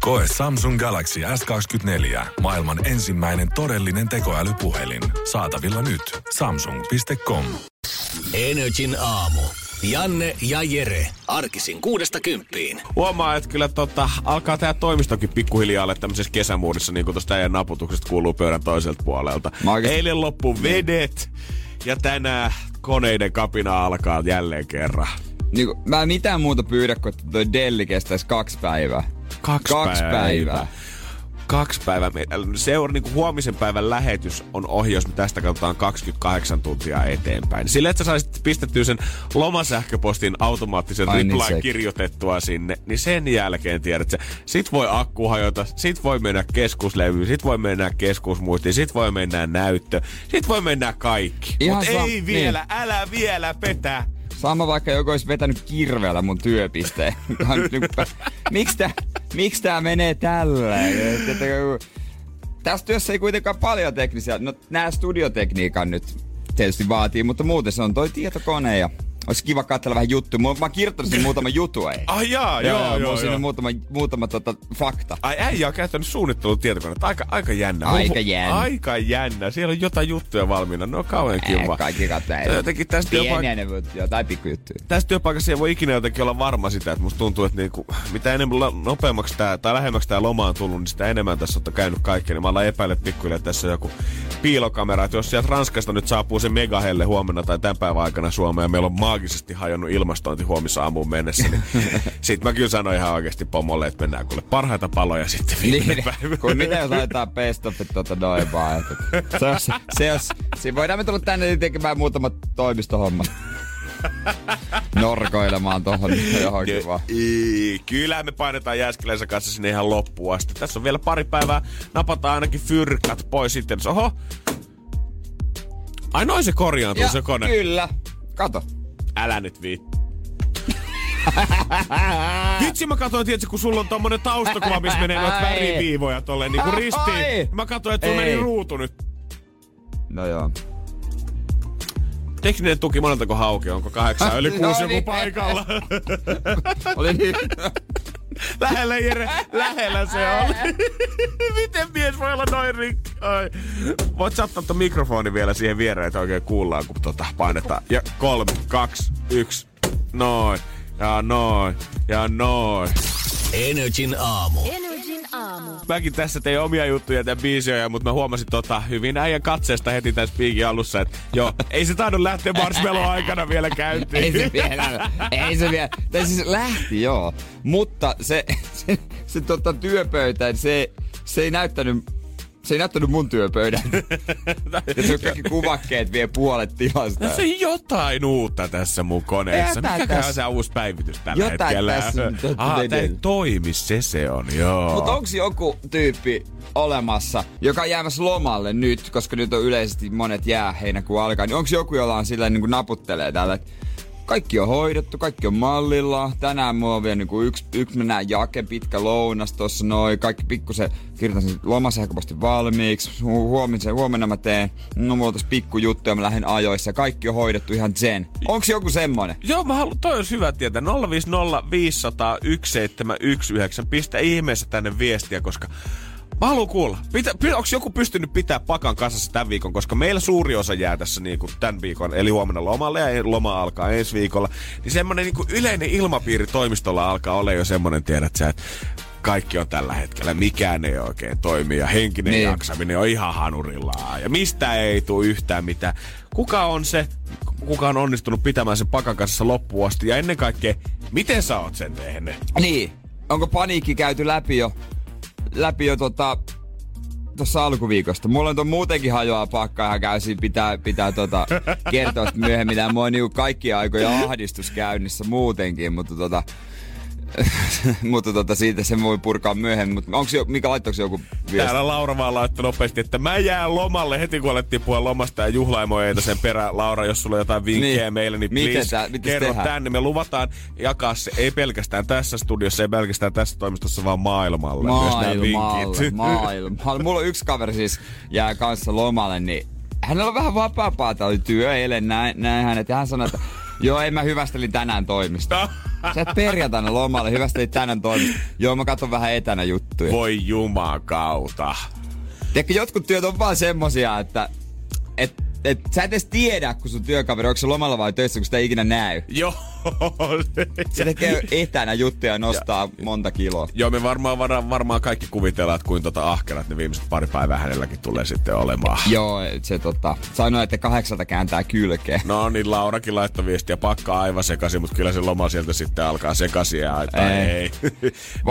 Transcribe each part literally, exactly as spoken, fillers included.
Koe Samsung Galaxy S kaksikymmentäneljä, maailman ensimmäinen todellinen tekoälypuhelin. Saatavilla nyt. samsung piste com. Energin aamu. Janne ja Jere, arkisin kuudesta kymppiin. Huomaa, että kyllä tota, alkaa tehdä toimistokin pikkuhiljaa olla tämmöisessä kesämuudissa, niin kuin tuosta äijän naputuksesta kuuluu pöydän toiselta puolelta. Oikeasti... Eilen loppu vedet ja tänään koneiden kapina alkaa jälleen kerran. Niin, mä en mitään muuta pyydä, kun toi Delli kestäisi kaksi päivää. Kaksi, kaksi päivää. päivää. Kaksi päivää. Seura, niin kuin huomisen päivän lähetys on ohi, jos me tästä katsotaan kaksikymmentäkahdeksan tuntia eteenpäin. Sillä, että sä saisit pistettyä sen lomasähköpostin automaattisen riplään kirjoitettua sinne, niin sen jälkeen tiedät sä, sit voi akku hajota, sit voi mennä keskuslevyyn, sit voi mennä keskusmuistiin, sit voi mennä näyttö, sit voi mennä kaikki. Mut ei niin. vielä, älä vielä petä. Sama vaikka joku olisi vetänyt kirveellä mun työpisteen. Miksi tää, miks tää menee tälleen? Tässä työssä ei kuitenkaan paljon teknisiä. No nää studiotekniikan nyt tietysti vaatii, mutta muuten se on toi tietokone ja olisi kiva katsella vähän juttuja. Mä kirjoittaisin muutama jutu, ei. Ah jaa, joo, joo, joo. Mulla on siinä muutama, muutama tota, fakta. Ai äijä on käyttänyt suunnittelutietokonetta. Aika, aika jännä. Aika jännä. Aika jännä. Siellä on jotain juttuja valmiina. No kauhean kiva. Kaikki katsoa. Jotenkin tästä työpaikassa... Pieniä ne, jotain pikkujuttuja. Tässä työpaikassa ei voi ikinä jotenkin olla varma sitä, että musta tuntuu, että niinku, mitä enemmän nopeammaksi tää, tai lähemmäksi tää loma on tullut, niin sitä enemmän tässä on käynyt kaikkea. Niin mä ollaan epäille pikkuille, että tässä on joku piilokamera. Että jos sieltä Ranskasta nyt saapuu se megahelle huomenna tai tämän päivän aikana Suomeen, meillä on maagisesti hajonnut ilmastointi huomisaamuun mennessä, niin sit mä kyllä sanoin ihan oikeesti pomolle, että mennään kuule parhaita paloja sitten viimeinen niin, päivä. Kun mitä jos laitetaan pestopit tuota noin vaan. Se jos, se jos, siinä voidaan me tulla tänne tekemään muutama toimistohomma. Norkoilemaan tohon johonkin vaan. Kyllä me painetaan Jääskeläisen kanssa sinne ihan loppuun asti. Tässä on vielä pari päivää, napataan ainakin fyrkat pois sitten. Oho! Ai noin se korjaantuu ja, se kone. Kyllä, kato. Älä nyt viitti. Vitsi mä katsoin, tiedätkö, kun sulla on tommonen taustakuva, missä menee noita väriviivoja tolleen niinku ristiin. Mä katsoin, että sulla meni ruutu nyt. No joo. Tekninen tuki moneltako hauki, onko kahdeksan yli kuusi joku paikalla? Oli niin. Lähellä Jere, lähellä se on. Miten mies voi olla noin rikki? Voit sattaa ton mikrofoni vielä siihen viereen, että oikein kuullaan, kun tota painetaan. Ja kolme, kaksi, yksi, noin, ja noin, ja noin. Energin aamu. Aamu. Mäkin tässä tein omia juttuja tämän biisioja, mutta mä huomasin tota hyvin äijän katseesta heti tämän spiikin alussa, että joo, ei se tainnut lähteä Marshmallow aikana vielä käyntiin. Ei se vielä, ei se vielä. Tai siis lähti, joo. Mutta se, se, se tota työpöytään, se, se ei näyttänyt... Se ei näyttänyt mun työpöydän. Ja kaikki kuvakkeet vie puolet tilasta. Tässä on jotain uutta tässä mun koneessa. Mikäköhän on se uusi päivitys tällä jotain hetkellä? Jotain tässä. Aha, tää ei toimi, se se on, joo. Mut onks joku tyyppi olemassa, joka on jäämässä lomalle nyt, koska nyt on yleisesti monet jää heinäkuun alkaa, niin onks joku, jolla on sillä niinku naputtelee täällä, että kaikki on hoidettu, kaikki on mallilla. Tänään mulla on vielä niinku yksi, yksi mennään jake, pitkä lounas tossa noin. Kaikki pikkusen kirjoitan lomasähköpostin valmiiksi. Huomisen, huomenna mä teen, no mulla on tossa pikkujuttuja, mä lähden ajoissa. Kaikki on hoidettu ihan zen. Onks joku semmonen? Joo, mä haluan, toi on hyvä tietää. nolla viisi nolla viisi nolla yksi seitsemän yksi yhdeksän. Pistä ihmeessä tänne viestiä, koska... Mä haluun kuulla. Onko joku pystynyt pitää pakan kasassa tämän viikon, koska meillä suuri osa jää tässä niin kuin tämän viikon, eli huomenna lomalle ja loma alkaa ensi viikolla. Niin semmoinen niin kuin yleinen ilmapiiri toimistolla alkaa olla jo semmoinen, tiedät sä, että kaikki on tällä hetkellä, mikään ei oikein toimi ja henkinen niin. jaksaminen on ihan hanurillaan ja mistä ei tule yhtään mitään. Kuka on se, kuka on onnistunut pitämään sen pakan kasassa loppuun asti ja ennen kaikkea, miten sä oot sen tehnyt? Niin, onko paniikki käyty läpi jo? Läpi jo tota, tossa alkuviikosta. Mulla on muutenkin hajoaa pakkaa ihan käsin. Pitää, pitää tota, kertoa myöhemmin. Mulla on niinku kaikkia aikoja ahdistus käynnissä muutenkin, mutta tota, Mutta tota, siitä se voi purkaa myöhemmin. Mutta onko jo, Mika, laittoiko joku viesti? Täällä Laura vaan laittoi nopeasti, että mä jään lomalle heti kun alettiin puhua lomasta ja juhlaimoja sen perään. Laura, jos sulla on jotain vinkkejä niin meille, niin please kerro tehdään tänne. Me luvataan jakaa se ei pelkästään tässä studiossa, ei pelkästään tässä toimistossa, vaan maailmalle. Maailmalle, maailmalle. Mulla on yksi kaveri siis jää kanssa lomalle, niin hänellä on vähän vapaapaa tai työ eilen näin, näin hänet. Ja hän sanoi, että joo, ei mä hyvästelin tänään toimista. Sä et perjantaina lomalle, hyvästelin tänään toimista. Joo, mä katson vähän etänä juttuja. Voi jumakauta. Tiedätkö, jotkut työt on vaan semmosia, että et, et, sä et edes tiedä, kun sun työkaveri, onko se lomalla vai töissä, kun sitä ei ikinä näy. Joo. Se tekee etänä juttuja ja nostaa ja monta kiloa. Joo, me varmaan, varmaan, varmaan kaikki kuvitellaan, että kuin tota ahkerat ne viimeiset pari päivää hänelläkin tulee sitten olemaan. Joo, se tota, sanoi, että kahdeksalta kääntää kylkeä. No niin, Laurakin laittoi viestiä, pakkaa aivan sekaisin, mutta kyllä se loma sieltä sitten alkaa sekaisin ja aitaa ei. ei.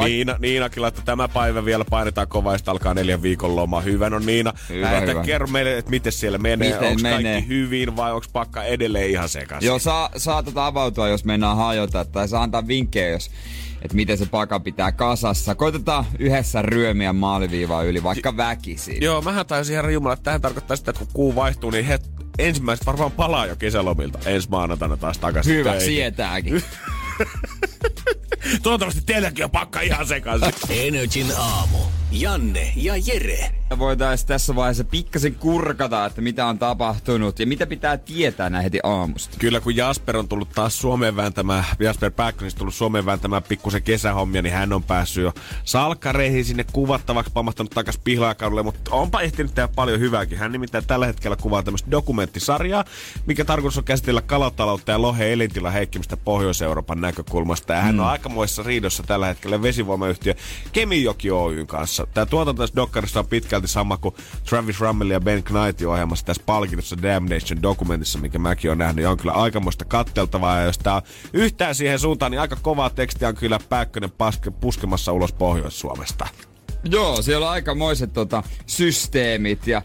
Niina, Niinakin laittoi, tämä päivä vielä painetaan kovaa ja sitten alkaa neljän viikon loma. Hyvä, no Niina, hyvä, lähetä hyvä. Kerro meille, että miten siellä menee, onko kaikki hyvin vai onko pakka edelleen ihan sekaisin? Joo, saa, saa tota avautua, jos mennään hajota, tai saa antaa vinkkejä, jos, että miten se paka pitää kasassa. Koitetaan yhdessä ryömiä maaliviivaa yli, vaikka väkisin. Joo, mähän taisin herra jumala, että tähän tarkoittaa sitä, että kun kuu vaihtuu, niin he ensimmäiset varmaan palaa jo kesälomilta. Ensi maanantaina taas takaisin. Hyvä, töihin. Sietääkin. Toivottavasti teilläkin on pakka ihan sekaisin. Energin aamu. Janne ja Jere. Voitaisiin tässä vaiheessa pikkasen kurkata, että mitä on tapahtunut ja mitä pitää tietää näin heti aamusta. Kyllä, kun Jasper on tullut taas Suomeen vääntämään, Jasper Pääkkönen on tullut Suomeen vääntämään pikkusen kesähommia, niin hän on päässyt jo salkkareihin sinne kuvattavaksi, pamahtanut takas Pihlaajakadulle, mutta onpa ehtinyt tehdä paljon hyvääkin. Hän nimittäin tällä hetkellä kuvaa tämmöistä dokumenttisarjaa, mikä tarkoitus on käsitellä kalataloutta ja lohen elintilan heikkimistä Pohjois-Euroopan näkökulmasta. Ja hän on mm. aikamoissa riidossa tällä hetkellä vesivoimayhtiö Kemijoki Oyn kanssa. Tää tuotanto tässä dokkarissa on pitkälti sama kuin Travis Rummel ja Ben Knightin ohjelmassa tässä palkinnossa Damnation-dokumentissa, minkä mäkin on nähnyt. Ja on kyllä aikamoista katteltavaa. Ja jos tää on yhtään siihen suuntaan, niin aika kovaa tekstiä on kyllä Pääkkönen puskemassa ulos Pohjois-Suomesta. Joo, siellä on aikamoiset tota, systeemit. Ja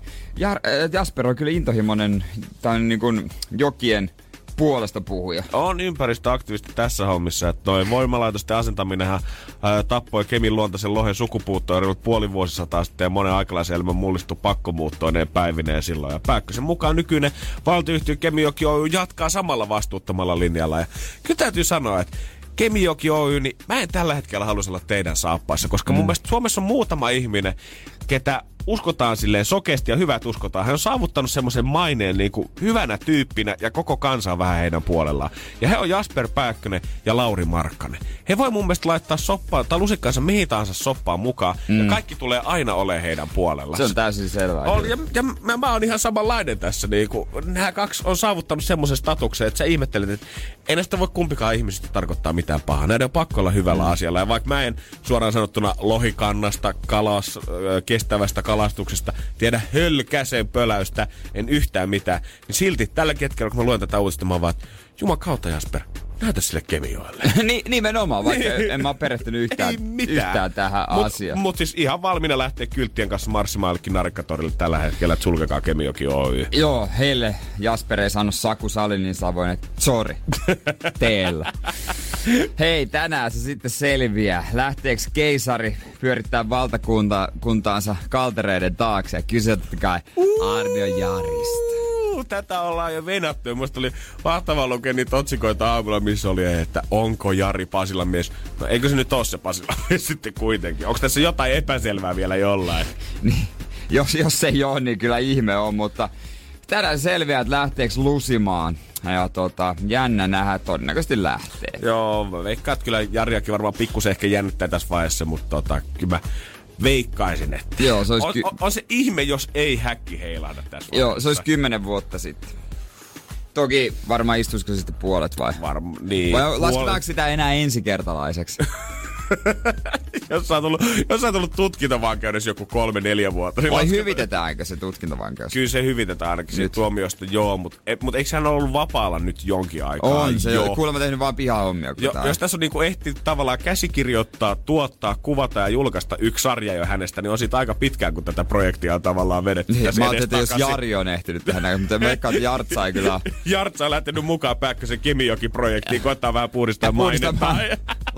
Jasper on kyllä intohimoinen tämän niin kuin jokien puolesta puhuja. On ympäristöaktivisti tässä hommissa, että toi voimalaitosten asentaminenhan ää, tappoi Kemin luontaisen lohen sukupuuttoon reilut puoli vuosisataa sitten ja monen aikalaisen elämän mullistui pakkomuuttoineen päivineen silloin. Ja Pääkkösen mukaan nykyinen valtioyhtiö Kemijoki Oy jatkaa samalla vastuuttomalla linjalla. Ja kyllä täytyy sanoa, että Kemijoki Oy, niin mä en tällä hetkellä haluaisi olla teidän saappaissa, koska mm. mun mielestä Suomessa on muutama ihminen, ketä uskotaan silleen sokeasti ja hyvät uskotaan. Hän on saavuttanut semmoisen maineen niin kuin hyvänä tyyppinä ja koko kansa on vähän heidän puolellaan. Ja he on Jasper Pääkkönen ja Lauri Markkanen. He voi mun mielestä laittaa soppaa tai lusikkaansa mihin tahansa soppaan mukaan mm. ja kaikki tulee aina olemaan heidän puolellaan. Se on täysin selvä. On, ja ja mä, mä oon ihan samanlainen tässä. Niin kuin, nämä kaksi on saavuttanut semmoisen statuksen, että sä ihmettelet, että ei näistä voi kumpikaan ihmisistä tarkoittaa mitään pahaa. Näiden on pakko olla hyvällä mm. asialla. Ja vaikka mä en suoraan sanottuna lohikannasta, kalas, kestävästä kalasta, kalastuksesta, tiedä hölkäsen pöläystä, en yhtään mitään. Niin silti tällä hetkellä, kun mä luen tätä uutista, mä vaan, että jumakauta Jasper, näytä sille Kemijoelle. Ni, nimenomaan, vaikka en mä oo perehtynyt yhtään, yhtään tähän mut, asiaan. Mutta siis ihan valmiina lähtee kylttien kanssa marssimaillekin narikkatorille tällä hetkellä, että sulkekaa Kemijoki Oy. Joo, heille Jasper ei saanut Saku Salinin savoin, että sori, teillä. Hei, tänään se sitten selviää. Lähteekö keisari pyörittää valtakuntaansa kaltereiden taakse ja kysytkää Arvio Jarista? Tätä ollaan jo venattu. Musta tuli mahtavaa lukea niitä otsikoita aamulla, missä oli, että onko Jari Pasilan mies. No eikö se nyt ole se Pasilan mies sitten kuitenkin? Onko tässä jotain epäselvää vielä jollain? jos, jos ei ole, niin kyllä ihme on, mutta tänään selviää, että lähteekö lusimaan. Ja tota, jännä nähdä, todennäköisesti lähtee. Joo, mä veikkaan, että kyllä Jariakin varmaan pikkusen ehkä jännittää tässä vaiheessa, mutta tota, kyllä mä veikkaisin, että joo, se olisi ky- on, on se ihme, jos ei häkki heilaata tässä vaiheessa. Joo, se olisi kymmenen vuotta sitten. Toki varmaan istuisiko sitten puolet vai? Varma, niin. Vai lasketaanko puolet sitä enää ensikertalaiseksi? Jos on tullut, tullut tutkintavankeudessa joku kolme, neljä vuotta. Niin vai lasketa hyvitetäänkö se tutkintavankeus? Kyllä se hyvitetään ainakin siitä tuomiosta, joo, mutta e, mut eikö hän ole ollut vapaalla nyt jonkin aikaa? On se, joo. Kuulemma tehnyt vaan pihahommia. Jo, jos tässä on niinku ehtinyt tavallaan käsikirjoittaa, tuottaa, kuvata ja julkaista yksi sarja jo hänestä, niin on siitä aika pitkään, kun tätä projektia on tavallaan vedetty. Niin, mä ajattelin, että jos Jari on ehtinyt tähän, mutta veikkaan, että Jartsa ei kyllä. Jartsa on lähtenyt mukaan Pääkkösen Kemijoki-projektiin, koittaa vähän puhdistaa mainetta.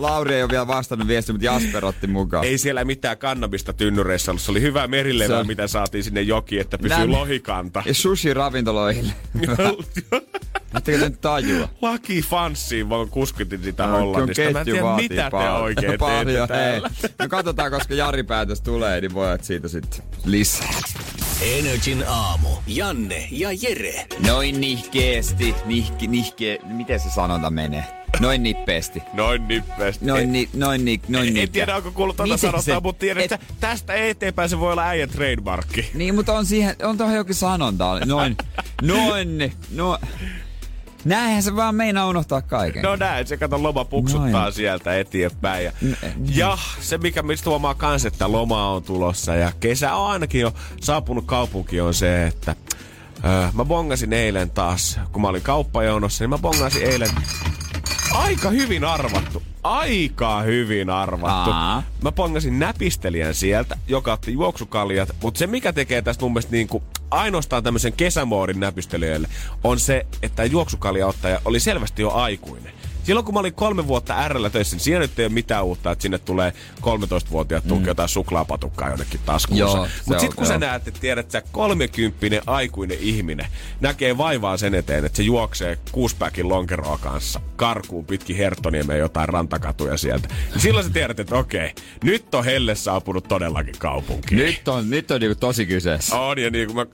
Lauri ei ole vielä vastannut viestiin, mutta Jasper otti mukaan. Ei siellä mitään kannabista tynnyreissä ollut. Se oli hyvä merilevä, mitä saatiin sinne joki, että pysyy Nän... lohikanta. Ja sushi ravintoloihin. Ettekö te nyt tajua? Laki fanssiin, vaan kuskutin sitä no, Hollannista. Mä en tiedä, mitä paljon. Te oikein teette täällä. No katsotaan, koska Jari päätös tulee, niin voidaan siitä sitten lisää. Energin aamu. Janne ja Jere. Noin nihkeesti. Nihke, nihke, miten se sanonta menee? Noin nippeesti. Noin nippeesti. Noin ni, noin ni, noin nippeesti. En tiedä, onko kuullut tuota sanontaa, mutta tiedän, et, että tästä eteenpäin se voi olla äijän trademarkki. Niin, mutta on siihen, on tuohon jokin sanonta. Noin, noin, noin. Näinhän se vaan meinaa unohtaa kaiken. No näin, se kato loma puksuttaa noin sieltä eteenpäin. Ja, no, ja se, mikä mistä huomaa kans, että loma on tulossa ja kesä on ainakin jo saapunut kaupunki, on se, että öö, mä bongasin eilen taas, kun mä olin kauppajonossa, niin mä bongasin eilen aika hyvin arvattu. Aika hyvin arvattu. Aa. Mä pongasin näpistelijän sieltä, joka otti juoksukaljat. Mutta se, mikä tekee tästä mun mielestä niin kuin ainoastaan tämmöisen kesämoodin näpistelijöille, on se, että juoksukaljaottaja oli selvästi jo aikuinen. Silloin kun mä olin kolme vuotta R:llä töissä, niin siinä nyt ei ole mitään uutta, että sinne tulee kolmetoistavuotiaat tukki mm. jotain suklaapatukkaa jonnekin taskuunsa. Mutta sitten kun sä näet, että tiedät, että sä kolmekymppinen aikuinen ihminen näkee vaivaa sen eteen, että se juoksee kuuspäkin lonkeroa kanssa karkuun pitkin Herttoniemen jotain rantakatuja sieltä. Niin silloin sä tiedät, että okei, nyt on helle saapunut todellakin kaupunkiin. Nyt on, nyt on niinku tosi kyseessä. On ja niinku mä,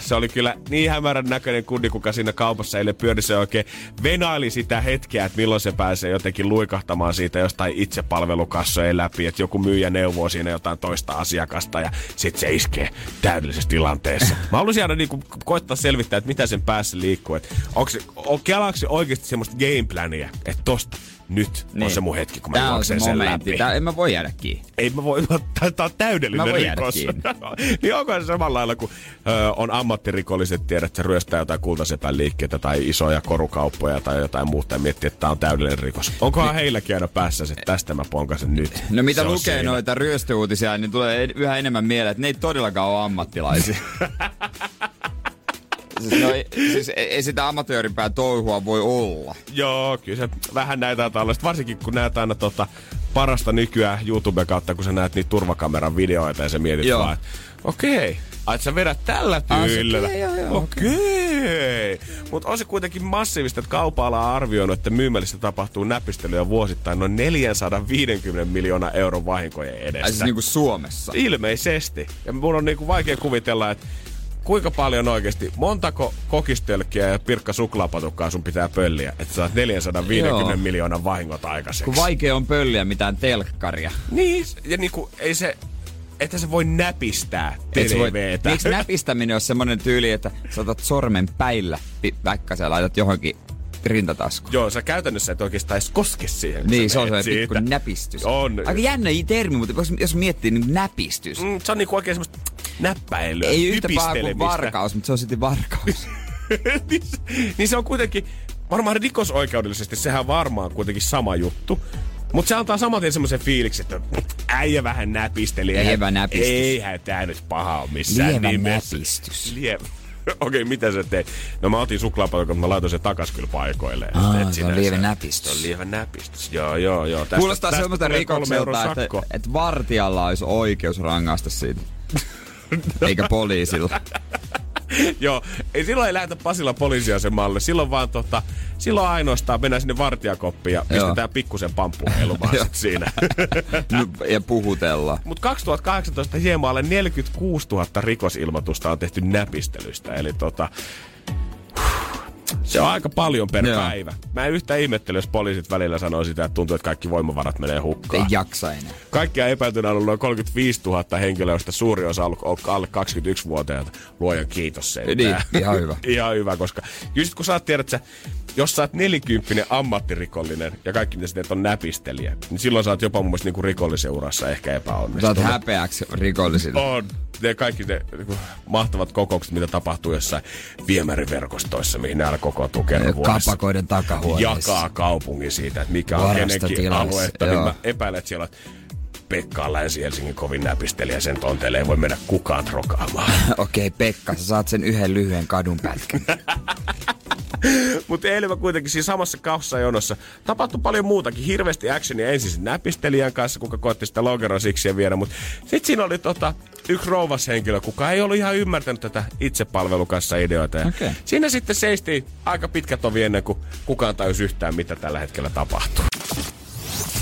se oli kyllä niin hämärän näköinen kundi, kuka siinä kaupassa eilen pyörissä oikein venaili sitä hetkeä, että milloin se pääsee jotenkin luikahtamaan siitä jostain itsepalvelukassojen läpi, että joku myyjä neuvoo siinä jotain toista asiakasta ja sit se iskee täydellisessä tilanteessa. Mä haluaisin aina niinku koittaa selvittää, että mitä sen päässä liikkuu. Että onko se oikeasti semmoista gameplania, että tosta nyt niin on se mun hetki, kun mä juoksen sen läpi. Tää, en mä voi jäädä kiinni. Ei mä voi, tää, tää on täydellinen rikos. Niin onko se samalla lailla, kun ö, on ammattirikolliset, tiedät, että se ryöstää jotain kultasepän liikkeitä tai isoja korukauppoja tai jotain muuta ja miettii, että tää on täydellinen rikos. Onkohan Ni- heilläkin aina päässä, että tästä mä ponkasen nyt. No mitä lukee siinä noita ryöstöuutisia, niin tulee yhä enemmän mieleen, että ne ei todellakaan ole ammattilaisia. Siis, no, siis ei sitä amatööripää touhua voi olla. Joo, kyllä se vähän näitä tällaista, varsinkin kun näet aina tota parasta nykyään YouTuben kautta, kun sä näet niitä turvakameran videoita ja sä mietit joo vaan, että okei, okay, ai sä vedät tällä tyylillä. Okei. Mutta on se kuitenkin massiivista, että kauppa-ala on arvioinut, että myymällistä tapahtuu näpistelyä vuosittain noin neljäsataaviisikymmentä miljoonaa euron vahinkojen edessä. Ai siis niinku Suomessa? Ilmeisesti. Ja mun on niinku vaikea kuvitella, että kuinka paljon oikeesti? Montako kokistölkkiä ja pirkka suklaapatukkaa sun pitää pölliä, että saat neljäsataaviisikymmentä joo miljoonan vahingot aikaiseksi? Kun vaikea on pölliä mitään telkkaria. Niin, ja niinku ei se, että se voi näpistää T V:tä. Miksi näpistäminen on semmonen tyyli, että sä otat sormen päillä, vaikka sä laitat johonkin rintatasku. Joo, sä käytännössä et oikeastaan edes koske siihen. Niin, se on semmoinen pikku näpistys. On. Aika jännä termi, mutta jos miettii, niin näpistys. Mm, se on niinku oikein semmoista näppäilyä, ei yhtä pahaa kuin varkaus, mutta se on silti varkaus. niin, se, niin se on kuitenkin, varmaan rikosoikeudellisesti sehän varmaan kuitenkin sama juttu. Mutta se antaa samaten semmoisen fiiliksen, että äijä vähän näpisteli. Lievä näpistys. Eihän tää nyt paha ole missään lievä nimessä. Näpistys. Lievä näpistys. Okei, mitä sä teit? No mä otin suklaapatukka, mutta mä laitoin sen takas kyllä paikoilleen. Aa, se on lievä näpistys. Se on lievä näpistys, joo, joo, joo. Tästä, kuulostaa tästä semmoista rikokselta, että, että vartijalla olisi oikeus rangaista siitä. Eikä poliisilla. Joo, ei, silloin ei lähdetä Pasilla poliisiasemalle. Silloin vaan tota, silloin ainoastaan mennään sinne vartijakoppiin ja pistetään pikkusen pamppuun heilumaan sit siinä. Ja puhutellaan. Mut kaksituhattakahdeksantoista hiemaalle neljäkymmentäkuusituhatta rikosilmoitusta on tehty näpistelystä. Eli tota, se on aika paljon per joo päivä. Mä en yhtään ihmettele, jos poliisit välillä sanoo sitä, että tuntuu, että kaikki voimavarat menee hukkaan. Ei jaksa enää. Kaikkia epäiltynä on ollut noin kolmekymmentäviisituhatta henkilöä, joista suurin osa on ollut alle kaksikymmentäyksivuotiaita. Luojan kiitos sen. Niin, ihan hyvä. Ihan hyvä, koska kyllä sit kun sä tiedät, että sä, jos sä oot nelikymppinen ammattirikollinen ja kaikki mitä sä teet on näpistelijä, niin silloin sä oot jopa mun mielestä niinku rikollisen urassa ehkä epäonnistunut. Sä oot häpeäksi rikollisille. On. Ne kaikki ne niin mahtavat kokoukset, mitä tapahtuu jossain viemäriverkostoissa, mihin ne kokoontuu kerran vuodessa. Kapakoiden takahuoneissa. Jakaa kaupungin siitä, että mikä on kenenkin aluetta. Niin mä epäilen, että siellä on, että Pekka on Länsi-Helsingin kovin näpistelijä, sen tonteelle ei voi mennä kukaan trokaamaan. Okei, Pekka, sä saat sen yhden lyhyen kadun pätkän. Mutta eilen mä kuitenkin siinä samassa kassajonossa tapahtui paljon muutakin. Hirveästi actionia ensin sen näpistelijän kanssa, kuka koetti sitä lonkeroa siksi ja viedä. Mutta sitten siinä oli tota, yksi rouvas henkilö, kuka ei ollut ihan ymmärtänyt tätä itsepalvelukassa ideoita. Okay. Siinä sitten seistiin aika pitkät ovi ennen kuin kukaan tajusi yhtään, mitä tällä hetkellä tapahtuu.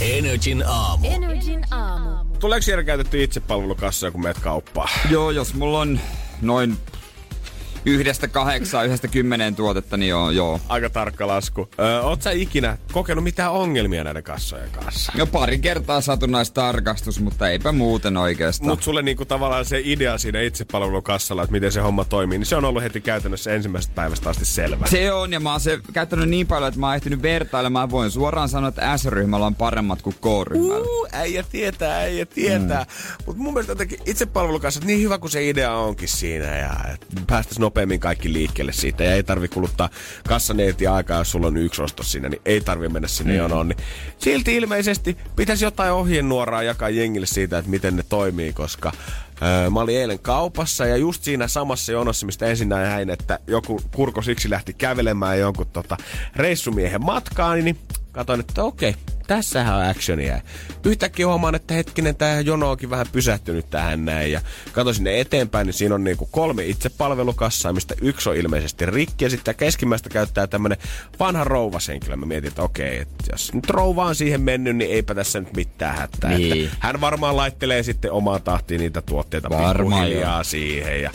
Energin aamu. Energin aamu. Tuleeko siellä käytetty itsepalvelukassaa, kun menet kauppaan? Joo, jos mulla on noin yhdestä kahdeksaan, yhdestä kymmeneen tuotetta, niin joo, joo. Aika tarkka lasku. Öö, oot sä ikinä kokenut mitään ongelmia näiden kassojen kanssa? No pari kertaa satunnaistarkastus, mutta eipä muuten oikeastaan. Mut sulle niinku tavallaan se idea siinä itsepalvelukassalla, että miten se homma toimii, niin se on ollut heti käytännössä ensimmäisestä päivästä asti selvä. Se on, ja mä oon se käyttänyt niin paljon, että mä oon ehtinyt vertailemaan. Voin suoraan sanoa, että S-ryhmällä on paremmat kuin K-ryhmällä. Uuu, äijä tietää, äijä tietää. Mm. Mut mun mielestä jotenkin itsepalvelukassat, niin hyvä kuin se idea onkin siinä, ja päästäisiin nopeammin kaikki liikkeelle siitä, ja ei tarvi kuluttaa kassaneitiä aikaa, jos sulla on yksi ostos siinä, niin ei tarvi mennä sinne mm. jonoon. Niin silti ilmeisesti pitäisi jotain ohjenuoraa jakaa jengille siitä, että miten ne toimii, koska öö, mä olin eilen kaupassa ja just siinä samassa jonossa, mistä ensin näin, että joku kurko siksi lähti kävelemään jonkun tota, reissumiehen matkaan, niin katoin, että okei, tässähän on actionia. Yhtäkkiä huomaan, että hetkinen, tää jono onkin vähän pysähtynyt tähän näin. Ja katsoin sinne eteenpäin, niin siinä on niinku kolme itsepalvelukassaa, mistä yksi on ilmeisesti rikki. Ja sitten keskimmäistä käyttää tämmönen vanha rouvashenkilö. Mä mietin, että okei, että jos nyt rouva on siihen mennyt, niin eipä tässä nyt mitään hätää. Niin. Että hän varmaan laittelee sitten omaan tahtiin niitä tuotteita pikkuhiljaa siihen. Ja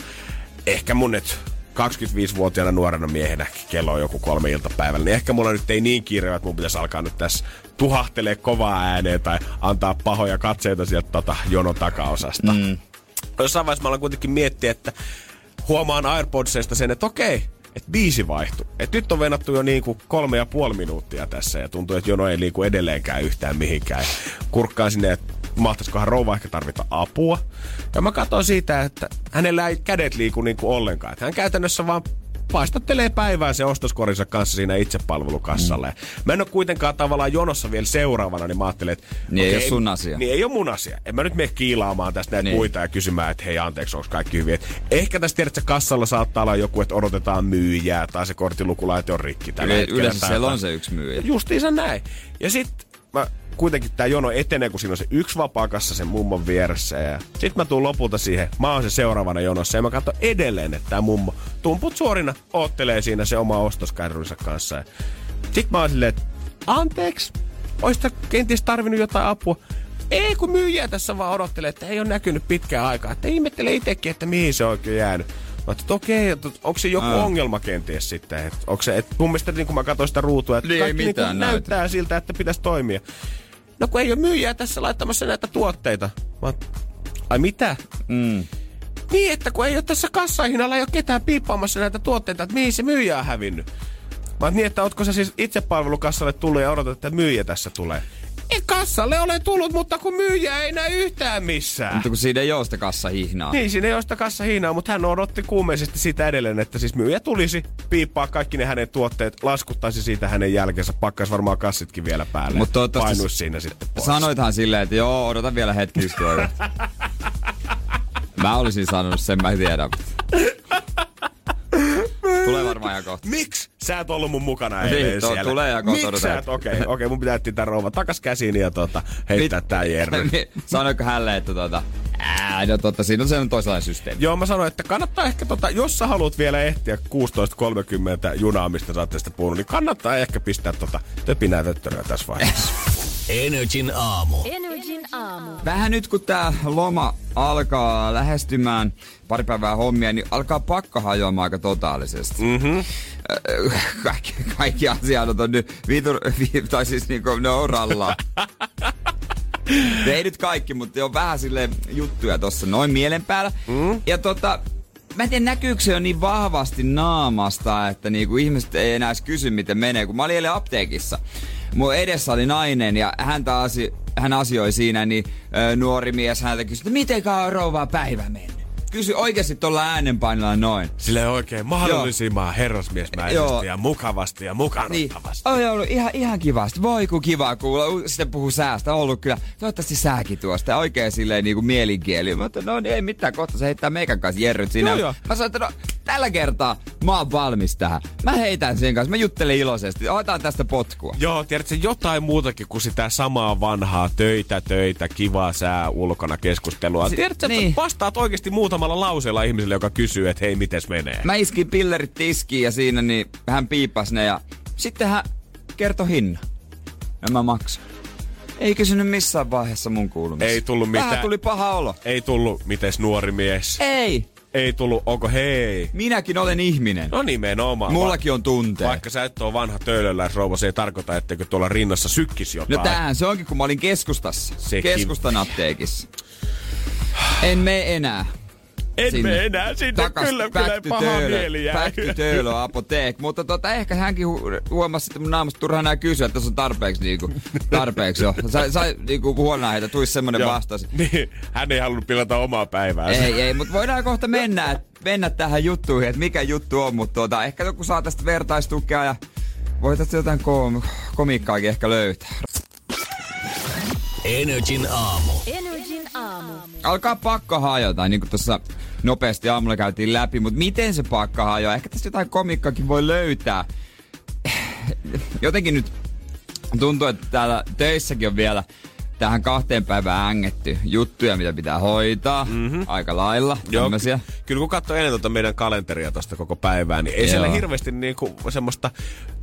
ehkä mun nyt kaksikymmentäviisivuotiaana nuorena miehenä kello on joku kolme iltapäivällä, niin ehkä mulla nyt ei niin kiire, että mun pitäisi alkaa nyt tässä tuhahtelee kovaa ääneen tai antaa pahoja katseita sieltä tota jonon takaosasta. Mm. Jossain vaiheessa mä aloin kuitenkin miettiä, että huomaan AirPodseista sen, että okei, että biisi vaihtui. Että nyt on venattu jo niinku kolme ja puoli minuuttia tässä ja tuntuu, että jono ei liiku edelleenkään yhtään mihinkään. Kurkkaan sinne, että mahtaisikohan rouva ehkä tarvita apua. Ja mä katsoin siitä, että hänellä ei kädet liiku niinku ollenkaan. Että hän käytännössä vaan paistattelee päivää se ostoskorinsa kanssa siinä itsepalvelukassalle. Mm. Mä en ole kuitenkaan tavallaan jonossa vielä seuraavana, niin mä ajattelin, että niin okay, ei ole sun asia. Niin ei ole mun asia. En mä nyt mene kiilaamaan tästä näitä niin. muita ja kysymään, että hei anteeksi, onko kaikki hyviä. Et ehkä tässä tiedätkö kassalla saattaa olla joku, että odotetaan myyjää tai se korttilukulaite on rikki. Yle- yleensä siellä on se yksi myyjä. Justiinsa näin. Ja sit mä kuitenkin tää jono etenee, kun siinä on se yksi vapaakassa sen mummon vieressä. Ja sit mä tuun lopulta siihen, mä oon se seuraavana jonossa ja mä katson edelleen, että tää mummo tumput suorina oottelee siinä se oma ostoskärrynsä kanssa. Ja sit mä oon silleen, että anteeksi, ois tää kenties tarvinnut jotain apua? Ei kun myyjää tässä vaan odottelee, että ei oo näkynyt pitkään aikaa. Että ihmettele itekin, että mihin se on oikein jäänyt. Mä ajattelin, että okei, okay, onko se joku Aa. ongelma kenties sitten? Et, se, et, mun mielestä niin kun mä katsoin sitä ruutua, että niin kaikki niin näyttää näytä. siltä, että pitäisi toimia. No kun ei ole myyjää tässä laittamassa näitä tuotteita. Mä, ai mitä? Mm. Niin, että kun ei ole tässä kassahinnalla, ei ole ketään piippaamassa näitä tuotteita, että mihin se myyjä on hävinnyt. Mä niin, että ootko sä siis itsepalvelukassalle tullut ja odotat, että myyjä tässä tulee? Ei kassalle ole tullut, mutta kun myyjä ei näy yhtään missään. Mutta kun siinä ei ole sitä kassahihnaa. Niin, siinä ei ole sitä kassahihnaa, mutta hän odotti kuumeisesti sitä edelleen, että siis myyjä tulisi piippaa kaikki ne hänen tuotteet, laskuttaisi siitä hänen jälkeensä, pakkaisi varmaan kassitkin vielä päälle. Mutta painuisi siinä sitten pois. Sanoithan silleen, että joo, odotan vielä hetki just tuolla. Mä olisin sanonut sen, mä en tiedä. Tulee varmaan ihan kohta. Miksi sä et ollut mun mukana eilen siellä? Tulee ihan kohta. Miksi sä et? Okei, okay, okay, mun pitää etsiä tän rouvan takas käsiin ja tuota, heittää tää jerry. Sanoinko hälle, että tuota, ää, no tuota, siinä on semmoinen toisenlainen systeemi. Joo, mä sanoin, että kannattaa ehkä, tuota, jos sä haluat vielä ehtiä kuusitoista kolmekymmentä junaa, mistä sä oot tästä puhunut, niin kannattaa ehkä pistää tuota töpinää töttöröä tässä vaiheessa. Energin aamu. Energin aamu. Vähän nyt kun tää loma alkaa lähestymään pari päivää hommia, niin alkaa pakka hajoamaan aika totaalisesti. Mm-hmm. Kaikki, kaikki asiat on nyt viitur, vi, tai siis niinku ne on ralla. Ei nyt kaikki, mutta on vähän silleen juttuja tossa noin mielen päällä. Mm-hmm. Ja tota, mä en tiedä, näkyykö se jo niin vahvasti naamasta, että niinku ihmiset ei enää kysy, miten menee, kun mä olin eilen apteekissa. Mun edessä oli nainen ja häntä asi, hän asioi siinä, niin ö, nuori mies häntä kysyi, että mitenkä on rouvaa päivä mennyt? pysy oikeasti tuolla äänenpainolla noin. Silleen oikein mahdollisimman herrasmiesmäisesti ja mukavasti ja mukanottavasti. Niin. On ollut ihan, ihan kivasti. Voi kun kivaa kuulla. Sitten puhuu säästä. On ollut kyllä. Toivottavasti sääkin tuosta. Oikein silleen niinku mielinkieli. Mutta no niin, ei mitään kohta. Se heittää meikän kanssa jerryt sinä. Joo, joo. Mä sanoin, että no, tällä kertaa mä oon valmis tähän. Mä heitän sen kanssa. Mä juttelen iloisesti. Otetaan tästä potkua. Joo, tiedätkö jotain muutakin kuin sitä samaa vanhaa töitä, töitä, kivaa sää ulkona keskustelua. Si- tiedätkö, niin. Että vastaat oikeasti muutamalla lauseella ihmiselle, joka kysyy, että hei, mites menee? Mä iskin pillerit tiskiin ja siinä niin hän piipas ne ja sitten hän kertoi hinnan. Ja mä maksan. Ei kysynyt missään vaiheessa mun kuulumista. Ei tullut mitään. Vähän tuli paha olo. Ei tullut, mites nuori mies? Ei. Ei tullut, onko hei? Minäkin olen ihminen. No nimenomaan. Mullakin on tunteet. Vaikka sä et oo vanha töölöläisrouva, se ei tarkoita, etteikö tuolla rinnassa sykkisi jotain. No tämähän se onkin, kun mä olin keskustassa. Sekin. Keskustan apteekissa. En mene enää. En sinne. Me enää sinne, takas, kyllä, kyllä paha mieli jäi. Back to Töölö apoteek. Mutta tota, ehkä hänkin hu- huomasi, että mun naamasta turhaan enää kysyä, että tässä on tarpeeksi niinku, tarpeeksi jo. Sai, sai niinku huonaa heitä, tuisi semmonen vastaus. Niin, hän ei halunnut pilata omaa päiväänsä. Ei, ei, mutta voidaan kohta mennä, mennä tähän juttuihin, että mikä juttu on, mutta tuota, ehkä joku saa tästä vertaistukea ja voitat jotain kom- komiikkaakin ehkä löytää. Energin aamu. Energin aamu. Alkaa pakko hajota, niinku tuossa nopeasti aamulla käytiin läpi, mutta miten se pakka hajoaa? Ehkä tässä jotain komiikkaakin voi löytää. Jotenkin nyt tuntuu, että täällä töissäkin on vielä tähän kahteen päivään ängetty juttuja, mitä pitää hoitaa. Mm-hmm. Aika lailla. Joo, ky- kyllä kun katsoo ennen tuota meidän kalenteria tuosta koko päivää, niin ei Joo. siellä hirveästi niinku semmoista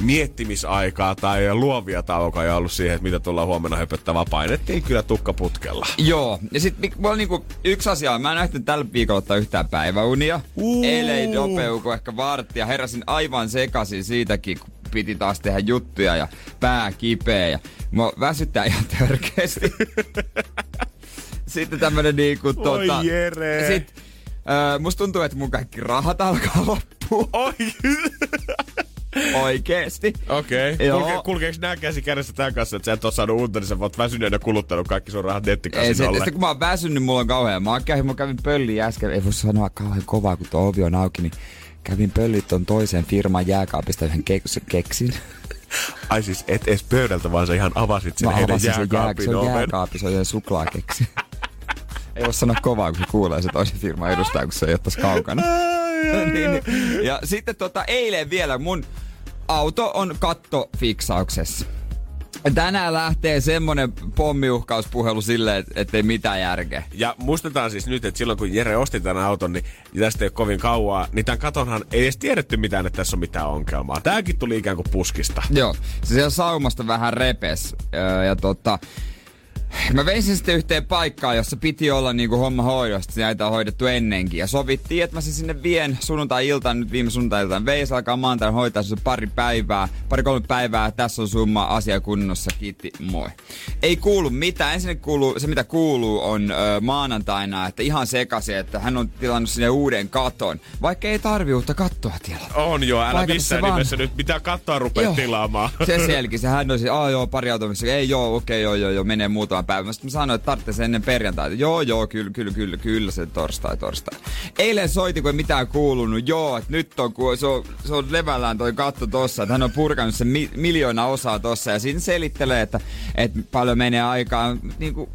miettimisaikaa tai luovia taukoja ollut siihen, että mitä tullaan huomenna höpöttävää. Painettiin kyllä tukkaputkella. Joo. Ja sit mulla niinku yksi asia on, mä en nähnyt tällä viikolla ottaa yhtään päiväunia. Uh. Eilen dopeuko ehkä varttia. Heräsin aivan sekaisin siitäkin, kun piti taas tehdä juttuja ja pää kipeä ja mua väsyttää ihan törkeästi. Sitten tämmönen niinku tota... Oi jere! Sit, äh, musta tuntuu, että mun kaikki rahat alkaa loppua. Oi! Oikeesti. Okei. Okay. Kulke, kulkeeks nää käsi kädessä tän kanssa, että sä et oo saanut unta, niin sä oot väsyneenä kuluttanut kaikki sun rahat nettikasinolle? Sitten kun mä oon väsynyt, mulla on kauhea maakkäihin. Mä kävin pölliin äsken, ei voi sanoa kauhean kovaa, kun tuo ovi on auki, niin kävin pöllit ton toiseen firman jääkaapista yhden ke- keksin. Ai siis et ees pöydältä, vaan sä ihan avasit sen heidän jääkaapin oven. Mä avasin sen jääkaapin, jääkaapin se on ihan suklaakeksin. Ei voi sanoa kovaa, kun se kuulee se toisen firman edustaa, kun se ei ottais kaukana. niin, niin. Ja sitten tota eilen vielä mun auto on kattofiksauksessa. Tänään lähtee semmonen pommiuhkauspuhelu silleen, et, ettei mitään järkeä. Ja muistetaan siis nyt, että silloin kun Jere osti tämän auton, niin tästä ei ole kovin kauaa, niin tämän katonhan ei edes tiedetty mitään, että tässä on mitään ongelmaa. Tääkin tuli ikään kuin puskista. Joo, se siellä saumasta vähän repes. Öö, ja tota, mä vein sen sitten yhteen paikkaan, jossa piti olla niinku homma hoidosta. Näitä on hoidettu ennenkin. Ja sovittiin, että mä sen sinne vien sunnuntai-iltaan, nyt viime sunnuntai-iltaan vein. Se alkaa maantaina hoitaa se pari päivää, pari kolme päivää. Tässä on summa asia kunnossa, kiitti, moi. Ei kuulu mitään. Ensin kuuluu, se mitä kuuluu on ö, maanantaina, että ihan sekaisin, että hän on tilannut sinne uuden katon. Vaikka ei tarvi uutta kattoa tilata. On joo, älä vaikka missään nimessä nyt mitään kattoa rupea tilaamaan. Se selkisi. Hän on siis, aah joo, pari autoimissa. Ei joo, okei okay, joo, joo, joo, menee muutama päivä. Sitten mä sanoin, että tarvitsee sen ennen perjantaita. Joo, joo, kyllä, kyllä, kyllä, kyllä se torstai, torstai. Eilen soiti, kun ei mitään kuulunut. Joo, että nyt on, kun se on, se on levällään toi katto tossa, että hän on purkanut sen mi- miljoona osaa tossa ja siinä selittelee, että, että paljon menee aikaa. Niin kuin,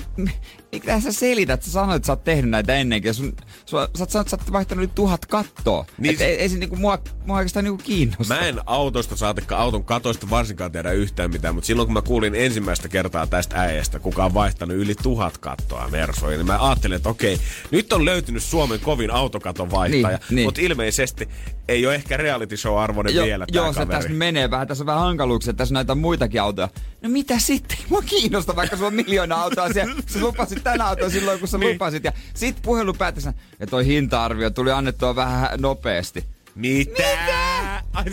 mitä sä selität? Sä sanoit, että sä oot tehnyt näitä ennenkin. Sun, sua, sä oot sanonut, että sä oot vaihtanut nyt tuhat kattoa. Niin et, se... Ei, ei se niinku mua, mua oikeastaan niinku kiinnosta. Mä en autosta saatekaan auton katoista varsinkaan tiedä yhtään mitään, mutta silloin kun mä kuulin ensimmäistä kertaa tästä äijästä, kuka on vaihtanut yli tuhat kattoa Mersoja, niin mä ajattelin, että okei, nyt on löytynyt Suomen kovin autokaton vaihtaja, niin, mutta niin. Ilmeisesti ei ole ehkä reality show-arvoinen jo, vielä tää joo, kaveri. Joo, se tässä menee vähän, tässä on vähän hankaluuksia, tässä on näitä muitakin autoja. No mitä sitten? Mua kiinnostaa, vaikka sulla on miljoona autoa siellä. Sä lupasit tän auton silloin, kun sä niin. lupasit. Ja sit puhelu päätässä, ja toi hinta-arvio tuli annettua vähän nopeasti. Mitä? Mitä? Ai,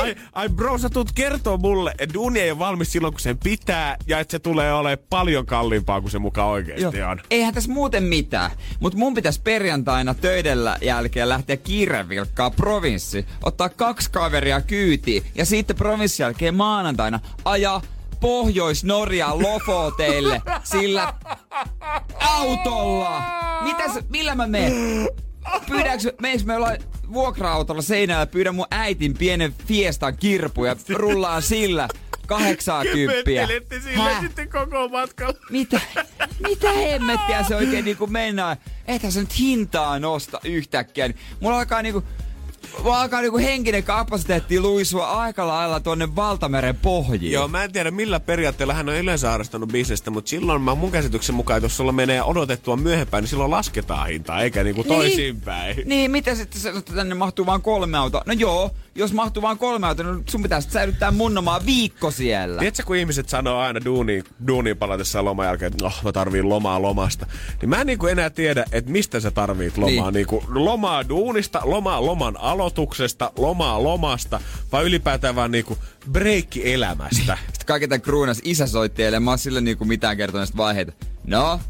ai, ai bro, sä tulet kertoo mulle, että duuni ei ole valmis silloin, kun sen pitää, ja että se tulee olemaan paljon kalliimpaa kuin se mukaan oikeasti Joo. on. Eihän tässä muuten mitään, mutta mun pitäisi perjantaina töidellä jälkeen lähteä kiirevilkkaa provinssi, ottaa kaksi kaveria kyytiin, ja sitten provinssin jälkeen maanantaina ajaa Pohjois-Norjaan Lofoteille sillä autolla. Mitäs, millä mä menen? pyydäänkö, meiks me ollaan vuokra-autolla seinällä, pyydän mun äitin pienen Fiestan kirpu ja rullaan sillä kahdeksankymppiä. Kypettelette sille sitten koko matkalla. Mitä? Mitä hemmettiä se oikein niinku mennään? Eihän se nyt hintaa nosta yhtäkkiä. Mulla alkaa niinku... Vaan alkaa niinku henkinen kapasiteetti luisua aika lailla tuonne valtameren pohjiin. Joo, mä en tiedä millä periaatteella hän on yleensä harrastanut bisnestä, mutta silloin mä mun käsityksen mukaan, että jos sulla menee odotettua myöhempään, niin silloin lasketaan hintaa, eikä niinku toisinpäin. Niin, niin mitä sitten se, että tänne mahtuu vaan kolme autoa? No joo, jos mahtuu vaan kolme autoa, niin sun pitää sitten säilyttää munnomaan viikko siellä. Tiedätkö, kun ihmiset sanoo aina duuniin, duuniin palatessaan loman jälkeen, että no, mä tarviin lomaa lomasta. Niin mä en niinku enää tiedä, että mistä sä tarvit lomaa. Niin. Niinku, lomaa duunista, lomaa loman alo. Aloituksesta, lomaa lomasta, vai ylipäätään vaan niinku breikki elämästä. Sitten kaiken tämän kruunas isä soitti eilen, mä oon sille niinku mitään kertoneesta vaiheita. No,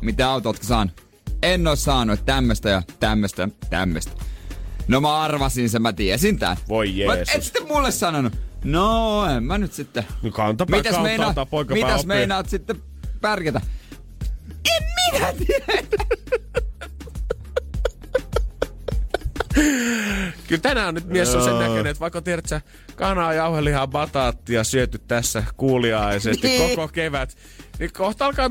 mitä autoa ootko saanut? En oo saanut, että tämmöstä ja tämmöstä ja tämmöstä. No mä arvasin sen, mä tiesin tän. Voi Jeesus. Et sitten mulle sanonut. No, en mä nyt sitten. No kantapää, mitäs kantapää, meinaat, kantapää, poikapää mitäs meinaat sitten pärjätä? En minä tiedä. Kyllä tänään nyt mies on sen näköinen, että vaikka tiedät sä kanaa, jauhelihaa, bataattia syöty tässä kuuliaisesti koko kevät, niin kohta alkaa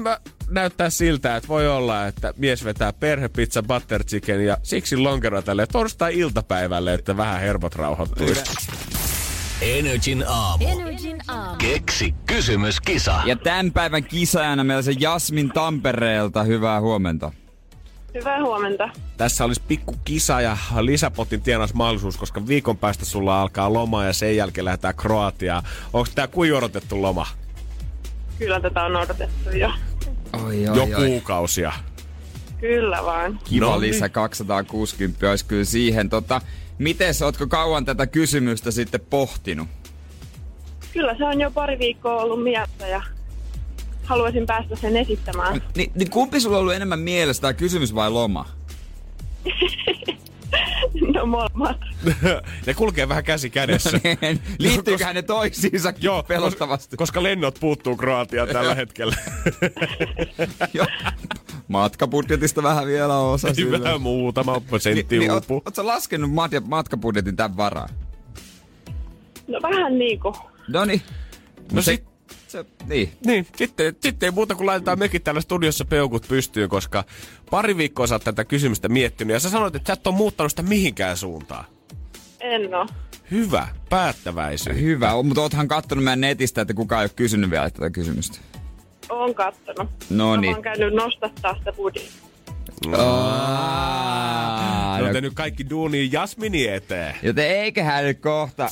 näyttää siltä, että voi olla, että mies vetää perhepizza, butter chicken ja siksi lonkeroa tälle torstai-iltapäivälle, että vähän hermot rauhoittuisi. Energin aamu. Energin aamu. Keksi kysymys, kisa. Ja tämän päivän kisajana meillä on se Jasmin Tampereelta. Hyvää huomenta. Hyvää huomenta. Tässä olisi pikku kisa ja lisäpotin tienausmahdollisuus, koska viikon päästä sulla alkaa loma ja sen jälkeen lähdetään Kroatiaan. Onko tämä kuin odotettu loma? Kyllä tätä on odotettu jo. Oi, oi, jo oi. Kuukausia. Kyllä vaan. Kiva no, lisä, kaksisataakuusikymmentä olisi kyllä siihen. Tota, mites, ootko kauan tätä kysymystä sitten pohtinut? Kyllä se on jo pari viikkoa ollut mielessä ja... Haluaisin päästä sen esittämään. Ni, niin kumpi sulla on ollut enemmän mielessä, tämä kysymys vai loma? No molemmat. Ne kulkee vähän käsi kädessä. Liittyyköhän ne toisiinsakin joo, pelottavasti? Koska lennot puuttuu Kroatiaan tällä hetkellä. Matkabudjetista vähän vielä osa. Ei sillä. Vähän muutama sentti ni, uupuu. Oot, ootko laskenut mat- matkabudjetin tämän varaan? No vähän niinku. Noniin. No se... sit. Se, niin. niin. Sitten, sitten ei muuta kuin laitetaan mekin täällä studiossa peukut pystyyn, koska pari viikkoa sä oot tätä kysymystä miettinyt ja sä sanoit, että sä et ole muuttanut sitä mihinkään suuntaan. En oo. Hyvä. Päättäväisyys. Hyvä. Mutta oothan kattonut meidän netistä, että kukaan ei ole kysynyt vielä tätä kysymystä. Oon kattonut. No niin. Mä oon käynyt nostattaa sitä budjettia. Ne on tehnyt kaikki duunia Jasmini eteen. Joten eiköhän nyt kohta...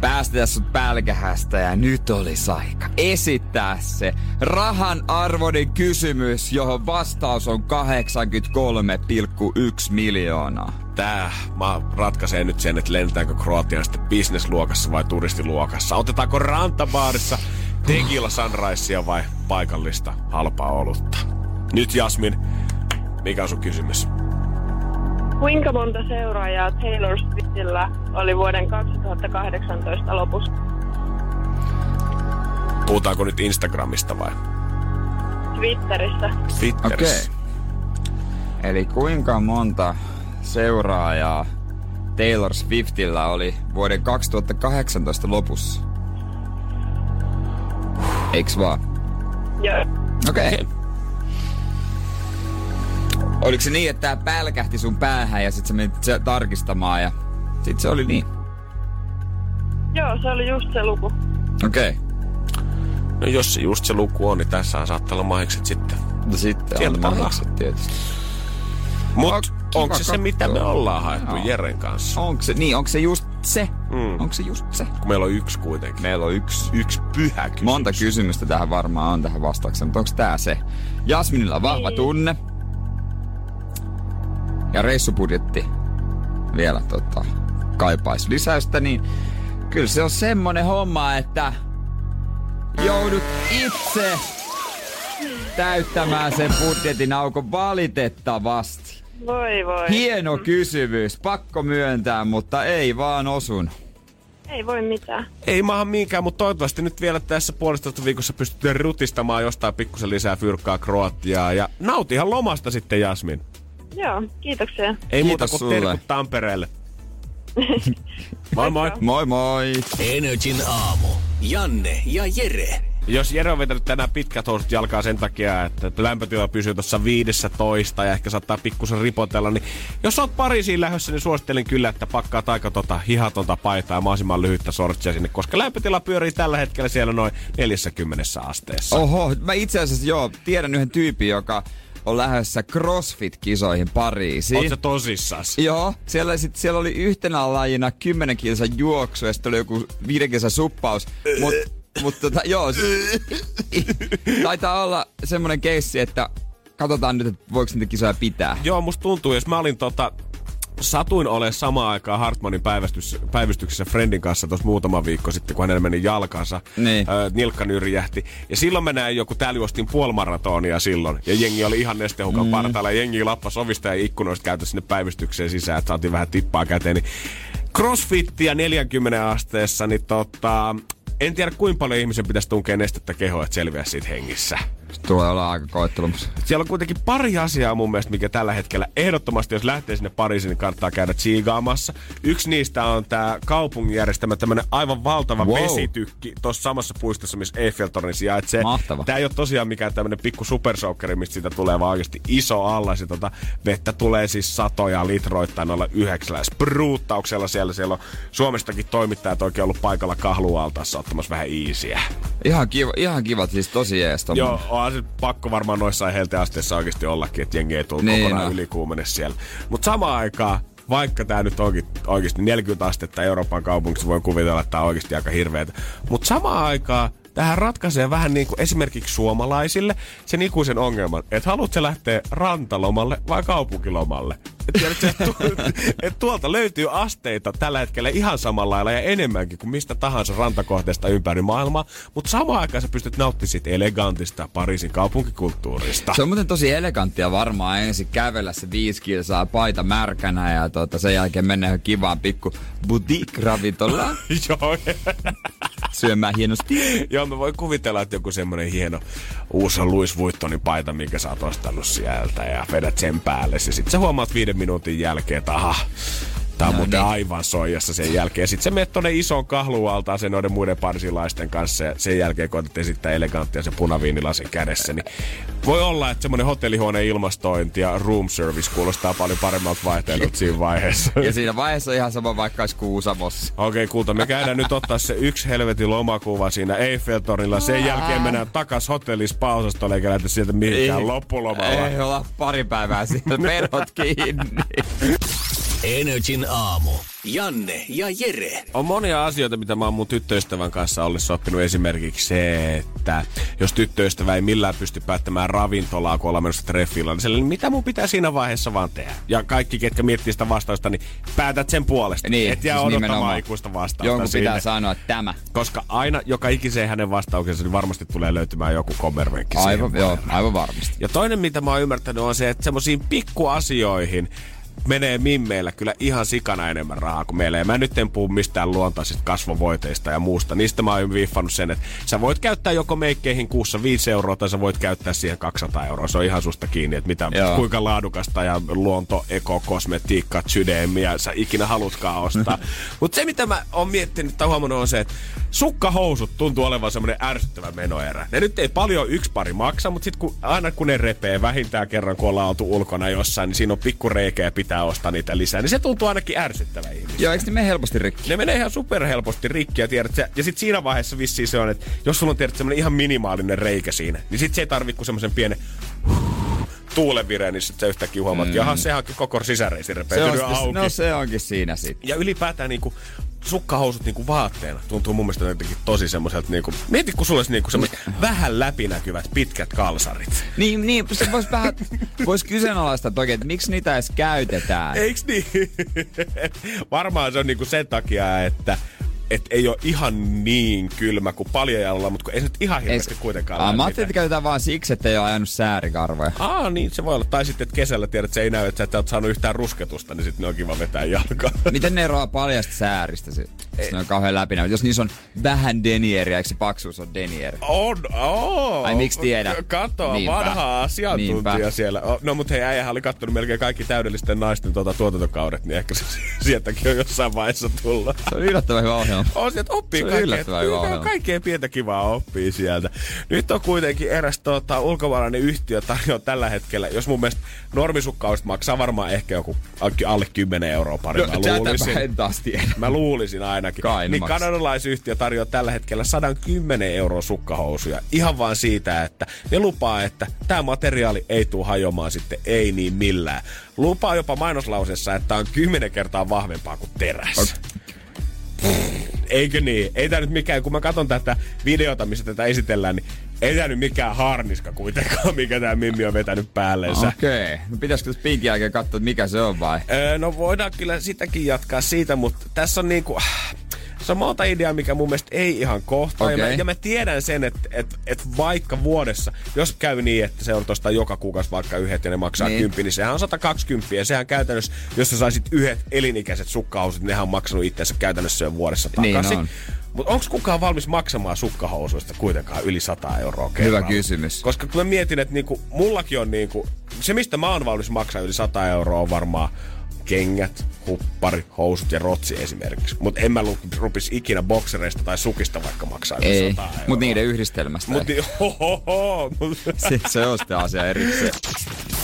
Päästetään sut pälkähästä ja nyt olisi aika esittää se rahan arvoinen kysymys, johon vastaus on kahdeksankymmentäkolme pilkku yksi miljoonaa. Tää mä ratkaisee nyt sen, että lentääkö Kroatiaan sitten businessluokassa vai turistiluokassa. Otetaanko rantabaarissa Tequila Sunrisea vai paikallista halpaa olutta? Nyt Jasmin, mikä on sun kysymys? Kuinka monta seuraajaa Taylor Swiftillä oli vuoden kaksituhattakahdeksantoista lopussa? Puhutaanko nyt Instagramista vai? Twitterissä. Twitterissä. Okay. Eli kuinka monta seuraajaa Taylor Swiftillä oli vuoden kaksituhattakahdeksantoista lopussa? Eiks vaan? Joo. Okei. Okay. Oliko se niin, että tää pälkähti sun päähän ja sit sä menit se tarkistamaan ja sit se oli niin? Joo, se oli just se luku. Okei. Okay. No jos se just se luku on, niin tässä saattaa olla mahikset sitten. No sitten sieltä on mahikset tietysti. Mut onks, onks se katso. Se, mitä me ollaan haettu no. Jeren kanssa? Onks se, niin, onks se just se? Mm. Onks se just se? Kun meillä on yksi kuitenkin. Meillä on yksi. Yksi pyhä kysymys. Monta kysymystä tähän varmaan on tähän vastaukseen, mutta onks tää se? Jasminilla on vahva tunne. Ja reissubudjetti vielä tota, kaipaisi lisäystä, niin kyllä se on semmonen homma, että joudut itse täyttämään sen budjetin aukon valitettavasti. Voi voi. Hieno kysymys, pakko myöntää, mutta ei vaan osun. Ei voi mitään. Ei maahan minkään, mutta toivottavasti nyt vielä tässä puolitoista viikossa pystytään rutistamaan jostain pikkusen lisää fyrkkaa Kroatiaa ja nautihan lomasta sitten Jasmin. Joo, kiitoksia. Ei muuta kuin terkut Tampereelle. Moi moi. Moi moi. Energin aamu. Janne ja Jere. Jos Jere on vetänyt tänään pitkät housut jalkaa sen takia, että lämpötila pysyy tuossa viisitoista ja ehkä saattaa pikkusen ripotella, niin jos olet Pariisiin lähdössä, niin suosittelen kyllä, että pakkaat aika tota hihatonta paitaa ja mahdollisimman lyhyttä sortsia sinne, koska lämpötila pyörii tällä hetkellä siellä noin neljässäkymmenessä asteessa. Oho, mä itse asiassa joo, tiedän yhden tyypin, joka on lähdössä CrossFit-kisoihin Pariisiin. Oot sä tosissas? Joo. Siellä, sit, siellä oli yhtenä lajina kymmenen kilsan juoksu ja sitten oli joku viiden kilsan suppaus. Mut, mut tota, joo. Taitaa olla semmonen keissi, että katsotaan nyt, että voiko niitä kisoja pitää. Joo, musta tuntuu, jos mä olin tota... Satuin olemaan samaan aikaan Hartmanin päivystyksessä Friendin kanssa tuossa muutama viikko sitten, kun hänellä meni jalkansa, niin. ö, nilkka nyrjähti. Ja silloin mä näin joku, täällä juostin puolimaratonia silloin. Ja jengi oli ihan nestehukan mm. partaalla. Ja jengi lappasi ovista ja ikkunoista käytä sinne päivystykseen sisään, että saatiin vähän tippaa käteen. Niin crossfittiä neljäkymmentä asteessa, niin tota... En tiedä, kuinka paljon ihmisen pitäisi tunkea nestettä kehoa, että selviää siitä hengissä. Tulee olla aika koettelumassa. Siellä on kuitenkin pari asiaa mun mielestä, mikä tällä hetkellä ehdottomasti, jos lähtee sinne Pariisiin, niin kannattaa käydä tsiigaamassa. Yksi niistä on tää kaupungin järjestämä tämmönen aivan valtava wow. vesitykki tuossa samassa puistossa, missä Eiffeltorni sijaitsee. Mahtava. Tää ei ole tosiaan mikään tämmönen pikku supersoukkeri, mistä siitä tulee, vaan oikeasti iso allas. Tota vettä tulee siis satoja litroittain olla yhdeksällä spruuttauksella siellä. Siellä on Suomestakin toimittajat oikein ollut paikalla kahlualtaassa ottamassa vähän iisiä. Ihan, kiva, ihan kivat, siis tosi jees. Joo, onhan se pakko varmaan noissa helteasteissa oikeasti ollakin, että jengi ei tule niin, kokonaan no. ylikuumene siellä. Mutta samaan aikaan, vaikka tää nyt onkin oikeasti neljäkymmentä astetta Euroopan kaupungissa, voi kuvitella, että tää on oikeasti aika hirveetä. Mutta samaan aikaan tähän ratkaisee vähän niin kuin esimerkiksi suomalaisille sen ikuisen ongelman, että haluatko sä lähteä rantalomalle vai kaupunkilomalle? Tiedätkö, että tu- et tuolta löytyy asteita tällä hetkellä ihan samalla lailla ja enemmänkin kuin mistä tahansa rantakohteesta ympäri maailmaa, mutta samaan aikaan sä pystyt nauttimaan siitä elegantista Pariisin kaupunkikulttuurista. Se on muuten tosi eleganttia varmaan ensin kävellä se viisi kilsaa paita märkänä ja tuota, sen jälkeen mennään kivaan pikku boutique-ravintolaan. Joo. Syömään hienosti. Joo, mä voin kuvitella, että joku semmonen hieno uusi Louis Vuittonin paita, minkä sä oot ostanut sieltä ja vedät sen päälle. Ja sit sä huomaat viiden minuutin jälkeen, että aha, tää on no muuten niin. aivan soijassa sen jälkeen. Sit sä menet tonne isoon kahlualtaan sen noiden muiden parisilaisten kanssa ja sen jälkeen koetat esittää eleganttia sen punaviinilasin kädessä. Niin voi olla, että semmonen hotellihuoneen ilmastointi ja room service kuulostaa paljon paremmalta vaihtelut siinä vaiheessa. Ja siinä vaiheessa ihan sama vaikka olisi Kuusamossa. Okei, okay, kulta, me käydään nyt ottaa se yksi helvetin lomakuva siinä Eiffeltornilla. Sen jälkeen mennään takas hotellispa-osastolle eikä lähteä sieltä mihinkään loppulomalla. Ei olla pari päivää siellä perhot kiinni. Energin aamu. Janne ja Jere. On monia asioita, mitä mä oon mun tyttöystävän kanssa ollessa oppinut. Esimerkiksi se, että jos tyttöystävä ei millään pysty päättämään ravintolaa, kun ollaan menossa treffillä, niin mitä mun pitää siinä vaiheessa vaan tehdä? Ja kaikki, ketkä miettii sitä vastausta, niin päätät sen puolesta. Niin, et jää siis odottamaan aikuista vastausta. Jonkun sinne pitää sanoa tämä. Koska aina, joka ikiseen hänen vastauksensa, niin varmasti tulee löytymään joku kommervenkki. Aivan, joo, aivan varmasti. Ja toinen, mitä mä oon ymmärtänyt, on se, että semmoisiin pikkuasioihin menee mimmeillä kyllä ihan sikana enemmän rahaa kuin meillä. Ja mä nyt en puhu mistään luontaisista kasvovoiteista ja muusta. Niistä mä oon viiffannut sen, että sä voit käyttää joko meikkeihin kuussa viisi euroa tai sä voit käyttää siihen kaksisataa euroa. Se on ihan susta kiinni, että mitä, kuinka laadukasta ja luonto, eko, kosmetiikka, sydämiä sä ikinä halutkaan ostaa. Mutta se, mitä mä oon miettinyt tai huomannut, on se, että sukkahousut tuntuu olevan semmoinen ärsyttävä menoerä. Ne nyt ei paljon yksi pari maksa, mutta sit kun, aina kun ne repee vähintään kerran, kun ollaan oltu ulkona jossain, niin siinä on pikku reikä pitää ostaa niitä lisää, niin se tuntuu ainakin ärsyttävä ihmistä. Joo, eikö ne mene helposti rikki? Ne menee ihan superhelposti rikki, ja tiedät sä, ja sit siinä vaiheessa vissiin se on, että jos sulla on tiedät semmonen ihan minimaalinen reikä siinä, niin sit se ei tarvitse kuin semmosen pienen tuulevireen, niin sit sä yhtäkkiä huomaat, mm. jaha, sehän onkin koko sisäreisi repeytynyt auki. No se onkin siinä sit. Ja ylipäätään niinku sukkahousut niinku vaatteena tuntuu mun mielestä jotenkin tosi semmoiselta niinku... Mieti, kun sulla olisi niinku semmoiset vähän läpinäkyvät pitkät kalsarit. Niin, niin se vois vähän... Vois kyseenalaistaa toki, että miksi niitä edes käytetään. Eiks niin? Varmaan se on niinku sen takia, että et ei ole ihan niin kylmä kuin paljajalalla, mutta kun ei se nyt ihan hirveästi es... kuitenkaan ah, mä ajattelin, että käytetään vaan siksi, että ei ole ajanut säärikarvoja. Aa, niin se voi olla. Tai sitten, että kesällä tiedät, että se ei näy, että sä et saanut yhtään rusketusta, niin sitten ne on kiva vetää jalkaan. Miten ne eroaa paljasta sääristä? Se, se on kauhean läpinäyt. Jos niissä on vähän denieriä, eikö se paksuus on denieri? On, ooo. Ai miksi tiedä? Kato, niinpä. Vanha asiantuntija niinpä. Siellä. No mut hei, äijähän oli kattonut melkein kaikki täydellisten naisten tuota, tuotantokaudet, niin ehkä se sieltäkin on jossain vaiheessa tullut. Se on yllättävän hyvä ohjelma. On sieltä oppii kaikkea. Kaikkea pientä kivaa oppii sieltä. Nyt on kuitenkin eräs tuota, ulkomaalainen yhtiö tarjoaa tällä hetkellä, jos mun mielestä normisukkaus maksaa varmaan ehkä joku alle kymmenen euroa pari. No, mä luulisin. En taas tiedä. Mä luulisin ainakin. Kain niin maksaa. Kanadalaisyhtiö tarjoaa tällä hetkellä sata kymmenen euroa sukkahousuja. Ihan vaan siitä, että ne lupaa, että tämä materiaali ei tule hajomaan sitten ei niin millään. Lupaa jopa mainoslausessa, että on kymmenen kertaa vahvempaa kuin teräs. Okay. Eikö niin? Ei tää nyt mikään, kun mä katson tätä videota, missä tätä esitellään, niin ei tää nyt mikään harniska kuitenkaan, mikä tää mimmi on vetänyt päälleensä. Okei. Okay. No pitäisikö tässä piikin jälkeen katsoa, mikä se on vai? Öö, no voidaan kyllä sitäkin jatkaa siitä, mutta tässä on niinku... Se on monta ideaa, mikä mun mielestä ei ihan kohtaa. Okay. Ja, mä, ja mä tiedän sen, että et, et vaikka vuodessa, jos käy niin, että se on tuosta joka kuukausi vaikka yhdet ja ne maksaa niin. kymppi, niin sehän on sata kaksikymmentä. Ja sehän käytännössä, jos sä saisit yhdet elinikäiset sukkahousut, nehän on maksanut itsensä käytännössä jo vuodessa takaisin. Niin mutta onko kukaan valmis maksamaan sukkahousuista kuitenkaan yli sata euroa kerralla? Hyvä kysymys. Koska kun mä mietin, että niinku, mullakin on niinku, se mistä mä oon valmis maksaa yli sata euroa on varmaan kengät, huppari, housut ja rotsi esimerkiksi. Mut en mä rupis ikinä boksereista tai sukista vaikka maksaa yli ei, sata euroa. Mut niiden yhdistelmästä. Mut ni- Ohohoho! se, se on sitä asia erikseen.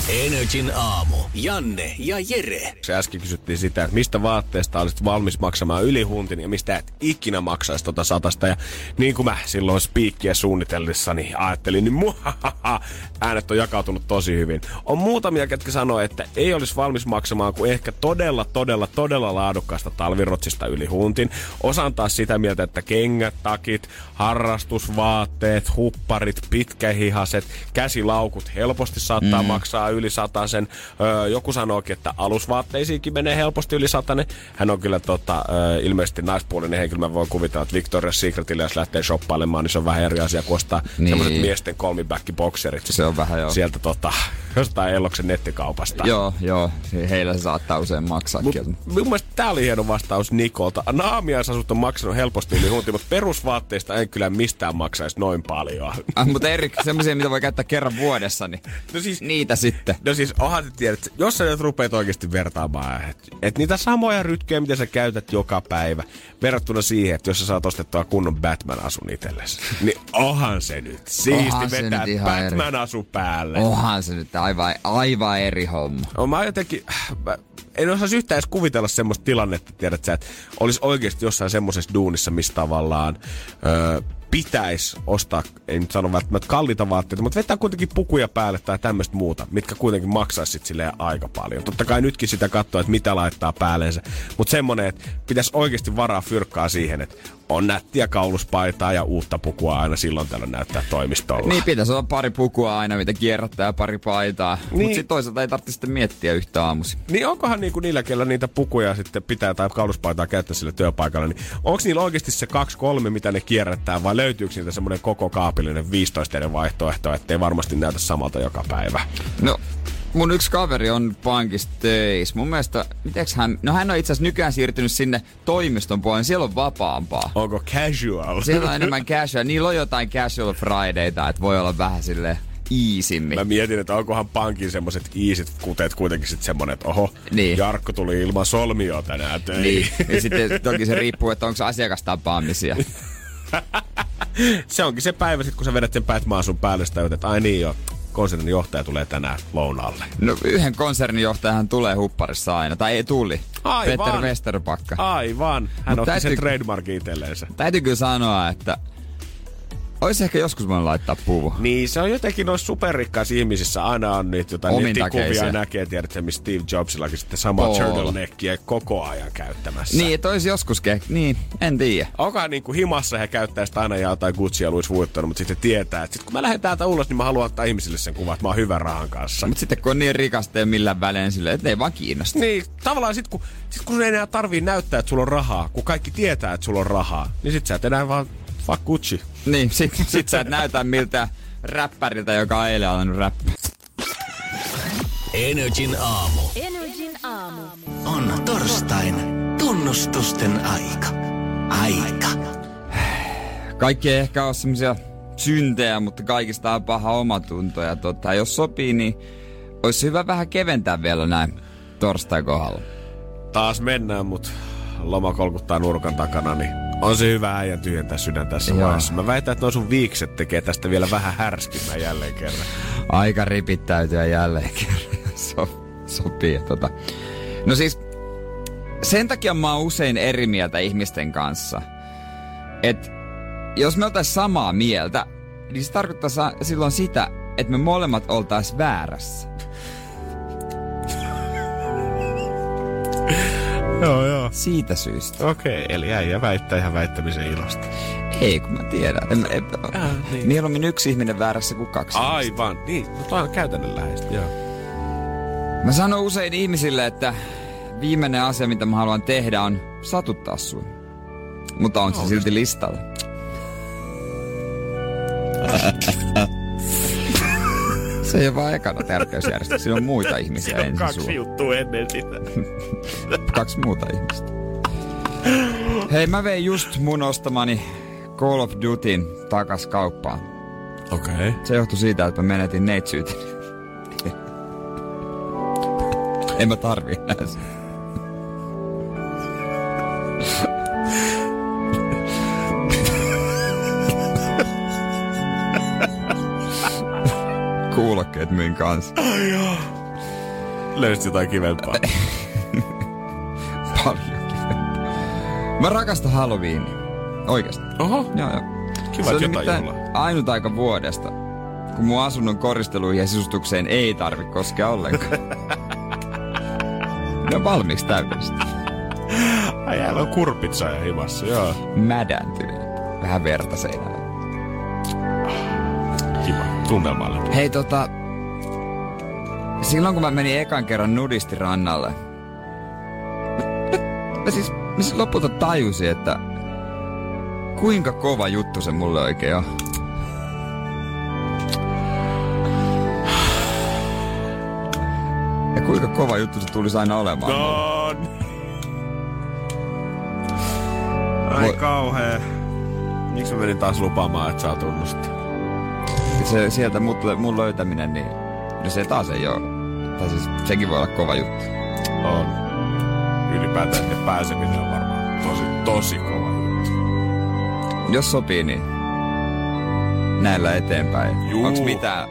Energin aamu. Janne ja Jere. Se äsken kysyttiin sitä, että mistä vaatteesta olisit valmis maksamaan yli huntin ja mistä et ikinä maksaisi tota satasta. Ja niin kuin mä silloin spiikkiä suunnitellessani ajattelin, niin muhahaha, äänet on jakautunut tosi hyvin. On muutamia, ketkä sanoo, että ei olisi valmis maksamaan kuin ehkä todella, todella, todella laadukkaasta talvirotsista yli huntin. Osaan taas sitä mieltä, että kengät, takit, harrastusvaatteet, hupparit, pitkähihaset, käsilaukut helposti saattaa mm. maksaa yli satasen. Öö, joku sanookin, että alusvaatteisiinkin menee helposti yli satanen. Hän on kyllä tota, öö, ilmeisesti naispuolinen henkilö. Mä voin kuvitella, että Victoria's Secretille, jos lähtee shoppailemaan, niin se on vähän eri asia kuin ostaa niin. Semmoiset miesten kolmibäkkibokserit. Se on vähän joo. Sieltä tota, jostain Elloksen nettikaupasta. Joo, joo. Heillä se saattaa usein maksaa. Mun mielestä tää oli hieno vastaus Nikolta. Naamiaisasut on maksanut helposti yli hunti, mutta perusvaatteista en kyllä mistään maksaisi noin paljon. Ah, mutta eri semmoisia, mitä voi käyttää kerran vuodessa, niin no siis, niitä sitten. No siis onhan tiedät, jos sä nyt rupeat oikeasti vertaamaan, että et niitä samoja rytkejä, mitä sä käytät joka päivä, verrattuna siihen, että jos sä saat ostettua kunnon Batman-asun itsellesi, niin onhan se nyt. Siisti vetää Batman-asu päälle. Onhan se nyt aivan, aivan eri homma. No mä jotenkin... Mä, en osaisi yhtään edes kuvitella semmoista tilannetta, tiedät sä, että olisi oikeasti jossain semmoisessa duunissa, missä tavallaan öö, pitäisi ostaa, en nyt sano välttämättä kalliita vaatteita, mutta vetää kuitenkin pukuja päälle tai tämmöistä muuta, mitkä kuitenkin maksaisi sitten silleen aika paljon. Totta kai nytkin sitä katsoa, että mitä laittaa päälleensä, mutta semmoinen, että pitäisi oikeasti varaa fyrkkaa siihen, että on nättiä kauluspaitaa ja uutta pukua aina silloin tällöin näyttää toimistolla. Niin, pitäisi olla pari pukua aina, mitä kierrättää pari paitaa. Niin. Mutta sitten toisaalta ei tarvitse sitten miettiä yhtä aamuisin. Niin onkohan niinku niillä, kellä niitä pukuja sitten pitää tai kauluspaitaa käyttää sille työpaikalla, niin onko niillä oikeasti se kaksi kolme, mitä ne kierrättää, vai löytyykö niitä semmoinen koko kaapillinen viisitoista vaihtoehto, ettei varmasti näytä samalta joka päivä? No. Mun yksi kaveri on pankista töissä. Mun mielestä, mitäks hän... No hän on itse asiassa nykyään siirtynyt sinne toimiston puolelle. Siellä on vapaampaa. Onko casual? Siellä on enemmän casual. Niillä on jotain casual fridayta, että voi olla vähän silleen iisimmin. Mä mietin, että onkohan pankin semmoset iisit kuteet kuitenkin sit semmonen, että oho, niin. Jarkko tuli ilman solmioa tänään töihin. Niin. Ja sitten toki se riippuu, että onko asiakastapaamisia. Se onkin se päivä sit, kun sä vedät sen Batman sun päälle, sitä että ai niin joo. Konsernin johtaja tulee tänään lounaalle. No yhden konsernin johtajahan tulee hupparissa aina. Tai ei tuli. Aivan. Peter Westerbakka. Aivan. Hän Mut otti täytyy, sen trademarkin itselleensä. Täytyy kyllä sanoa, että Olisi ehkä joskus voinut laittaa puvu. Niin, se on jotenkin noissa superrikkaissa ihmisissä aina on niitä jotain nettikuvia näkee, tiedätkö, missä Steve Jobsillakin sitten samaa turtleneckiä koko ajan käyttämässä. Niin, että olisi joskus ke... Niin, en tiedä. Onkaan niinku himassa he käyttää sitä aina ja jotain Gucci ja Louis Vuitton, mutta sitten tietää, että sit kun mä lähden täältä ulos, niin mä haluan ottaa ihmisille sen kuvan, että mä oon hyvän rahan kanssa. Mutta sitten kun on niin rikasta ja millään välein silleen, että ne ei vaan kiinnosta. Niin, tavallaan sit kun, sit kun ei enää tarvii näyttää, että sulla on rahaa, kun kaikki tietää, että sulla on rahaa, niin sit sä et enää vaan fuck Gucci. Niin, sit, sit sä et näytä miltä räppäriltä, joka on eilen alannut räppiä. Energin aamu. Energin aamu. On torstain tunnustusten aika. Aika. Kaikki ei ehkä ole semmosia syntejä, mutta kaikista on paha omatunto. Ja tota, jos sopii, niin olisi hyvä vähän keventää vielä näin torstain kohdalla. Taas mennään, mut loma kolkuttaa nurkan takana, niin on se hyvä äijän tyhjentää sydän tässä vaiheessa. Mä väitän, että nuo sun viikset tekee tästä vielä vähän härskimään jälleen kerran. Aika ripittäytyä jälleen kerran. So, sopii. Tota. No siis, sen takia mä oon usein eri mieltä ihmisten kanssa. Että jos me oltais samaa mieltä, niin se tarkoittaa sa- silloin sitä, että me molemmat oltais väärässä. Joo, joo. Siitä syystä. Okei, eli äijä väittää ihan väittämisen ilosta. Ei, kun mä tiedän. En, en, äh, niin. Mieluummin yksi ihminen väärässä kuin kaksi. Aivan, niin. No toi on käytännönläheistä, joo. Mä sanon usein ihmisille, että viimeinen asia, mitä mä haluan tehdä, on satuttaa sun. Mutta onko se silti listalla? Se ei ole vaan ekana tärkeysjärjestys. Siinä on muita ihmisiä ensin sua. Siinä on kaksi juttua ennen sitä. Kaksi muuta ihmistä. Hei, mä vein just mun ostamani Call of Dutyn takas kauppaan. Okei. Okay. Se johtui siitä, että mä menetin neitsyyteni. En mä tarvii enää sitä. Kuulokkeet myin kanssa. Ai joo. Löysit jotain kivempaa. Paljon kivempaa. Mä rakastan Halloweenia. Oikeesti. Oho. Joo, joo. Kiva, että jotain juhlaa. Ainut aika vuodesta, kun mun asunnon koristeluihin ja sisustukseen ei tarvi koskea ollenkaan. Ne on valmiiksi täydellistä. Ai jäällä on kurpitsa ja himassa, joo. Mädäntyneet. Vähän verta seinällä. Tunnelmalle. Hei tota, silloin kun mä menin ekan kerran nudistirannalle, mä, mä siis mä siis lopulta tajusin, että kuinka kova juttu se mulle oikein on. Ja kuinka kova juttu se tulisi aina olemaan. No. Ai kauhea. Miksi mä menin taas lupaamaan, että saa tunnustaa? Se, sieltä mut, mun löytäminen, niin no se taas ei oo. Tai siis sekin voi olla kova juttu. On. Ylipäätään ne pääseminen on varmaan tosi, tosi kova juttu. Jos sopii, niin näillä eteenpäin. Juu. Onks mitään?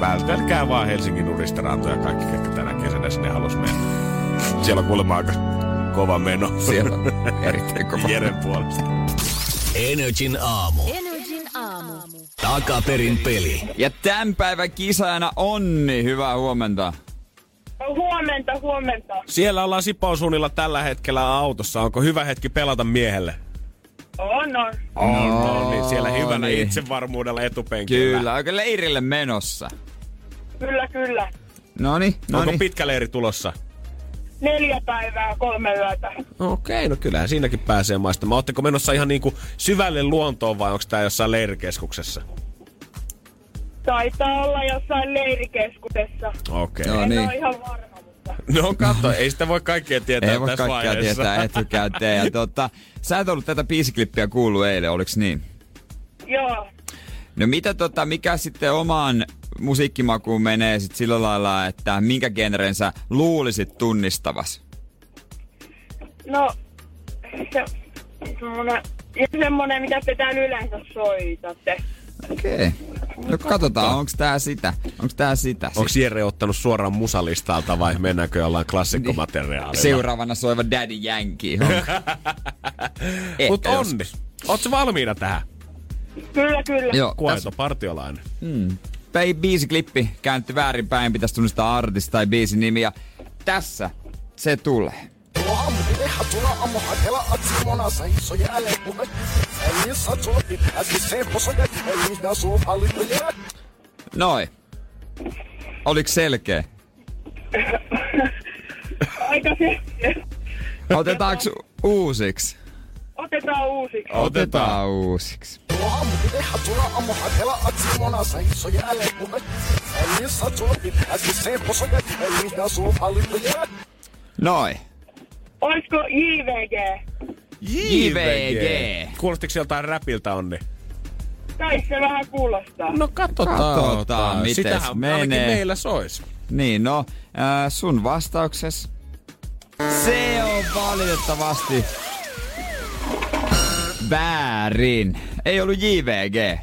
Vältelkää vaan Helsingin nudistirantoja kaikki, ketkä tänä kesänä sinne halus mennä. Siellä on kuulemma aika kova meno. Siellä on erittäin kova. Jeren puolesta. Energin aamu. Takaperin peli. Ja tämän päivän kisajana Onni, hyvää huomenta. Huomenta, huomenta. Siellä ollaan Sipoonsuunnilla tällä hetkellä autossa. Onko hyvä hetki pelata miehelle? On, on. On, on. Niin siellä hyvänä niin. Itsevarmuudella etupenkillä. Kyllä, onko leirille menossa? Kyllä, kyllä. Noni, noni. Onko pitkä leiri tulossa? Neljä päivää, kolme yötä. Okei, no kyllähän siinäkin pääsee maistamaan. Ootteko menossa ihan niinku syvälle luontoon vai onko tää jossain leirikeskuksessa? Taitaa olla jossain leirikeskuksessa. Okei. No, en niin. ole ihan varma, mutta... No katso, ei sitä voi kaikkea tietää ei tässä vaiheessa. Ei voi kaikkea tietää etukäteen. Ja tota, sä et ollut tätä biisiklippiä kuullut eilen, oliks niin? Joo. No mitä tota, mikä sitten omaan... musiikkimakuun menee sit sillä lailla, että minkä genren sä luulisit tunnistavas? No, se, semmonen, semmonen, mitä te täällä yleensä soitatte. Okei. No katsotaan, onks tää sitä? Onks tää sitä? Onks Jere ottanut suoraan musalistalta vai mennäänkö jollain klassikkomateriaalilla? Seuraavana soiva Daddy Yankee. Mut Onni, ootko valmiina tähän? Kyllä, kyllä. Joo, Kuaito partiolainen. Hmm. Biisiklippi käännetty väärinpäin, pitäisi tunnistaa artisti tai biisin nimi, ja tässä se tulee. Noi. Oliks selkeä? Aika selkeä. Otetaanko uusiksi? Otetaan uusiksi. Otetaan uusiksi. Noi. Olisiko J V G? J V G. Kuulostiko sieltä räpiltä, Onni? Tai se vähän kuulostaa. No katsotaan. Katsotaan, mites sitähän menee. Sitähän ainakin meillä sois. Niin, no äh, sun vastaukses. Se on valitettavasti väärin. Ei ollut J V G.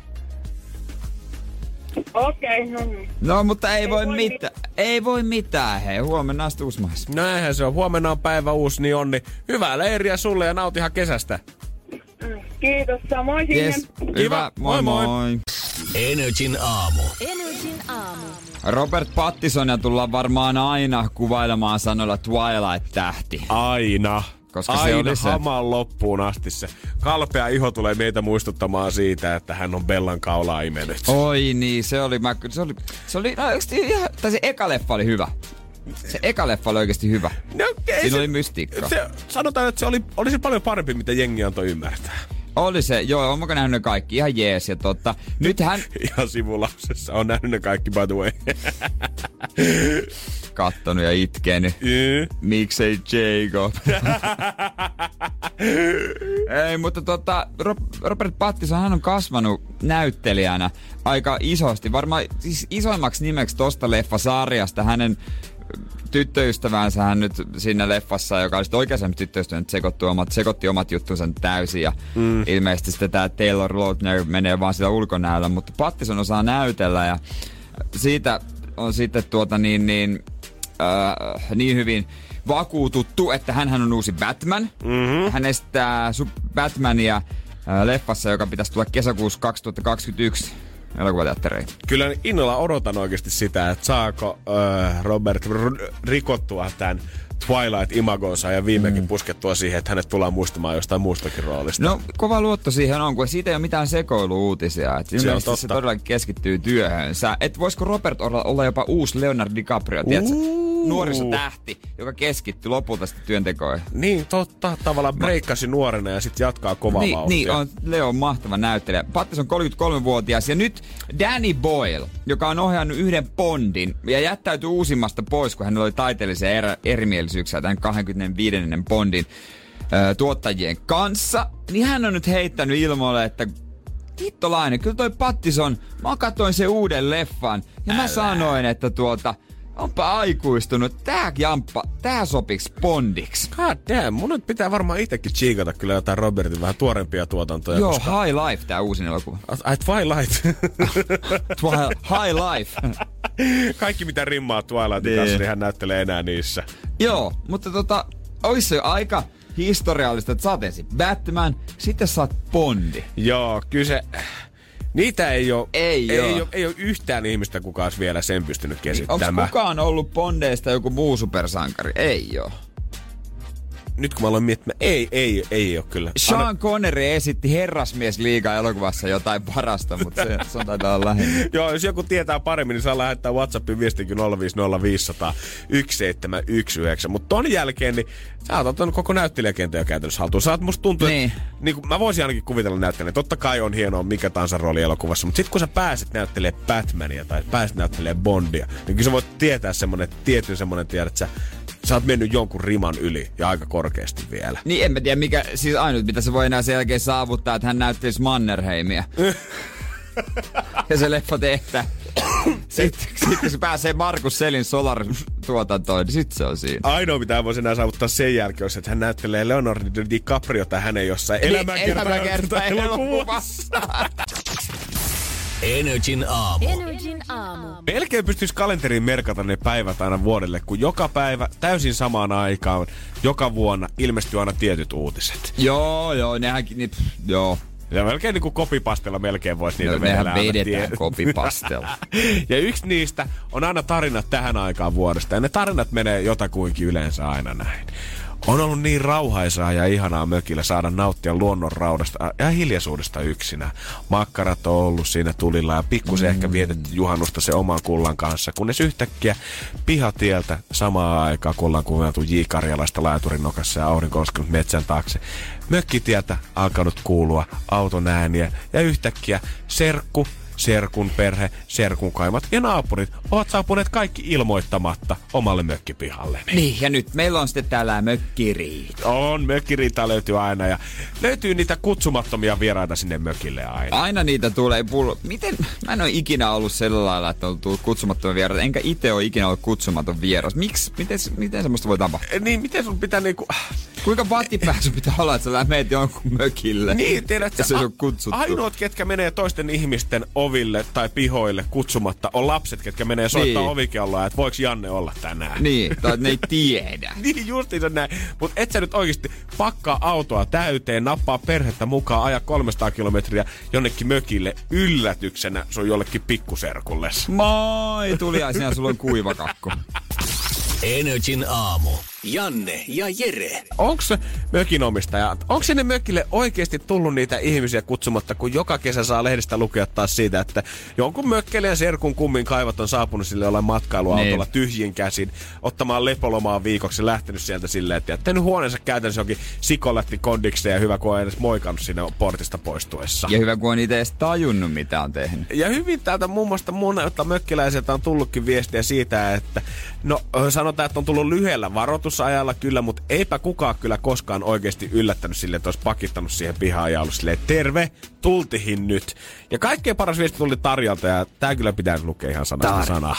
Okei, okay, no niin. No, mutta ei, ei voi, voi mitään. Mit- ei voi mitään, hei. Huomenna asti uusmaissa. Näinhän se on. Huomenna on päivä uusi, niin on. Niin hyvää leiriä sulle ja nautihan kesästä. Kiitos, samoin sinne. Yes. Kiva, moi moi. moi. Energin aamu. Energin aamu. Robert Pattinsonia tullaan varmaan aina kuvailemaan sanoilla Twilight-tähti. Aina. Koska aina se oli se. Hamaan loppuun asti se. Kalpea iho tulee meitä muistuttamaan siitä, että hän on Bellan kaulaa imenyt. Oi niin, se oli, mä, se oli, se oli, no ihan, tai se eka leffa oli hyvä. Se eka leffa oli oikeesti hyvä. No, okay, siinä se, oli mystiikka. Se, sanotaan, että se oli, oli se paljon parempi, mitä jengi antoi ymmärtää. Oli se, joo, oon mä nähnyt ne kaikki, ihan jees, ja totta, nythän... Ihan sivulausessa, on nähnyt ne kaikki, by the way. Kattonut ja itkenyt. Yeah. Miksei Jacob? Ei, mutta tota, Robert Pattinson, hän on kasvanut näyttelijänä aika isosti. Varmaan siis isoimmaksi nimeksi tosta leffasarjasta hänen... tyttöystävänsä hän nyt siinä leffassa, joka oli sitten oikeastaan tyttöystävän, sekoitti omat, sekoitti omat juttunsa täysin ja mm. ilmeisesti sitten tää Taylor Lautner menee vaan sillä ulkonäöllä, mutta Pattinson osaa näytellä ja siitä on sitten tuota niin, niin, äh, niin hyvin vakuututtu, että hänhän on uusi Batman. Mm-hmm. Hän estää Batmania äh, leffassa, joka pitäisi tulla kesäkuussa kaksituhattakaksikymmentäyksi. Kyllä innolla odotan oikeasti sitä, että saako äh, Robert r- rikottua tämän Twilight-imagonsa ja viimeinkin mm. puskettua siihen, että hänet tullaan muistamaan jostain muustakin roolista. No kova luotto siihen on, kun siitä ei ole mitään sekoilu-uutisia. Et se, on totta. Se todellakin keskittyy työhönsä. Et voisiko Robert olla jopa uusi Leonardo DiCaprio, tiedätkö? Nuorisotähti, joka keskittyi lopulta sitten työntekoon. Niin, totta. Tavallaan breikkasi nuorena ja sitten jatkaa kovaa niin, vauhtia. Niin, on, Leo on mahtava näyttelijä. Pattinson on kolmekymmentäkolmevuotias ja nyt Danny Boyle, joka on ohjannut yhden Bondin ja jättäytyi uusimmasta pois, kun hän oli taiteellisia erä, erimielisyyksiä tämän kaksikymmentäviisi Bondin ö, tuottajien kanssa, niin hän on nyt heittänyt ilmoille, että hittolainen, kyllä toi Pattinson, mä katsoin sen uuden leffan ja mä Älä. sanoin, että tuota... Onpa aikuistunut. Tää jamppa, tää sopiks Bondiksi. God damn, mun nyt pitää varmaan itekin chiikata kyllä jotain Robertin vähän tuorempia tuotantoja. Joo, koska... High Life tää uusin elokuva. Ai, Twilight. Twilight. High Life. Kaikki mitä rimmaa Twilightin yeah. kanssa, niin hän näyttelee enää niissä. Joo, mutta tota, ois se aika historiallista, että sä oot ensin Batman, sitten sä oot Bondi. Joo, kyllä se... Niitä ei ole, ei, ei, ole. Ole, ei ole yhtään ihmistä, kuka olisi vielä sen pystynyt käsittämään. Onko kukaan ollut Bondeista joku muu supersankari? Ei oo. Nyt kun mä aloin miettimään, ei, ei, ei ole kyllä. Sean Connery esitti Herrasmiesliigaa elokuvassa jotain parasta, mutta se, se on taitaa olla lähinnä. Joo, jos joku tietää paremmin, niin saa lähettää WhatsAppin viestin nolla viisi nolla viisi nolla yksi seitsemän yksi yhdeksän. Mutta ton jälkeen, niin sä oot ottanut koko näyttelijäkenttä jo käytännössä haltuun. Sä oot musta tuntuu, niin. että niin mä voisin ainakin kuvitella näyttelijän. Totta kai on hienoa mikä tahansa rooli elokuvassa, mutta sit kun sä pääset näyttelemään Batmania tai pääset näyttelemään Bondia, niin kyllä sä voit tietää semmonen tietyn semmonen tiedä, että sä, sä oot mennyt jonkun riman yli ja aika korkeasti vielä. Niin en mä tiedä mikä, siis ainut mitä se voi enää sen jälkeen saavuttaa, että hän näyttelisi Mannerheimia. Ja se leffa tehtää. Sitten sit, se pääsee Markus Selin Solar-tuotantoon, niin sit se on siinä. Ainoa mitä voisi enää saavuttaa sen jälkeen, että hän näyttelee Leonardo DiCapriota hänen jossain elämänkertaa elokuvassa. Energin aamu. Energin aamu. Melkein pystyisi kalenteriin merkata ne päivät aina vuodelle, kun joka päivä täysin samaan aikaan, joka vuonna ilmestyy aina tietyt uutiset. Joo, joo, nehän, niin, pff, joo. Ja melkein niin kuin kopipastella melkein voisi niitä no, vedellä. Nehän vedetään kopipastella. Ja yksi niistä on aina tarinat tähän aikaan vuodesta. Ja ne tarinat menee jotakuinkin yleensä aina näin. On ollut niin rauhaisaa ja ihanaa mökillä saada nauttia luonnonraudasta ja hiljaisuudesta yksinä. Makkarat on ollut siinä tulilla ja pikkusen mm. ehkä vietetty juhannusta se oman kullan kanssa, kunnes yhtäkkiä pihatieltä samaan aikaan, kun ollaan kuunneltu J. Karjalaista laiturinokassa ja aurinko oskenut metsän taakse. Mökkitieltä alkanut kuulua auton ääniä ja yhtäkkiä serkku, serkun perhe, serkun kaimat ja naapurit ovat saapuneet kaikki ilmoittamatta omalle mökkipihalle. Niin, ja nyt meillä on sitten täällä mökkiriita. On, mökkiriita löytyy aina ja löytyy niitä kutsumattomia vieraita sinne mökille aina. Aina niitä tulee. Pullo. Miten? Mä en ole ikinä ollut sellainen lailla, että on tullut kutsumattomia vieraita, enkä itse ole ikinä ollut kutsumaton vieras. Miksi? Miten, miten semmoista voi tapahtua? Niin, miten sun pitää niinku... Kuinka vaatipää sun pitää olla, että sä lähdet jonkun mökille? Niin, tiedät sä, a- ainoat, ketkä menee toisten ihmisten oville tai pihoille kutsumatta on lapset, ketkä menee soittaa niin ovikelloa, että voiko Janne olla tänään. Niin, tai ne ei tiedä. Niin, justiinsa näin. Mutta et sä nyt oikeasti pakkaa autoa täyteen, nappaa perhettä mukaan, aja kolmesataa kilometriä jonnekin mökille yllätyksenä sun jollekin pikkuserkulle. Moi, tuliaisena sulla on kuivakakku. Energin aamu. Janne ja Jere. Onko mökinomistaja, onko sinne mökille oikeasti tullut niitä ihmisiä kutsumatta, kun joka kesä saa lehdistä lukea taas siitä, että jonkun mökkele ja serkun kummin kaivat on saapunut sille olla matkailuautolla tyhjin käsin, ottamaan lepolomaan viikoksi, lähtenyt sieltä silleen, että tehnyt huoneensa käytännössä jonkin sikolätti kondikseen ja hyvä, kun on edes moikannut sinne portista poistuessa. Ja hyvä, kun on niitä edes tajunnut, mitä on tehnyt. Ja hyvin täältä muun muassa monelta mökkiläiseltä on tullutkin viestiä siitä, että no sanotaan, että on tullut lyhyellä varoitus ajalla kyllä, mutta eipä kukaan kyllä koskaan oikeasti yllättänyt silleen, että olisi pakittanut siihen pihaan ja ollut silleen, terve, tultihin nyt. Ja kaikkein paras viesti tuli Tarjalta ja tää kyllä pitäisi lukea ihan sanasta sanaa.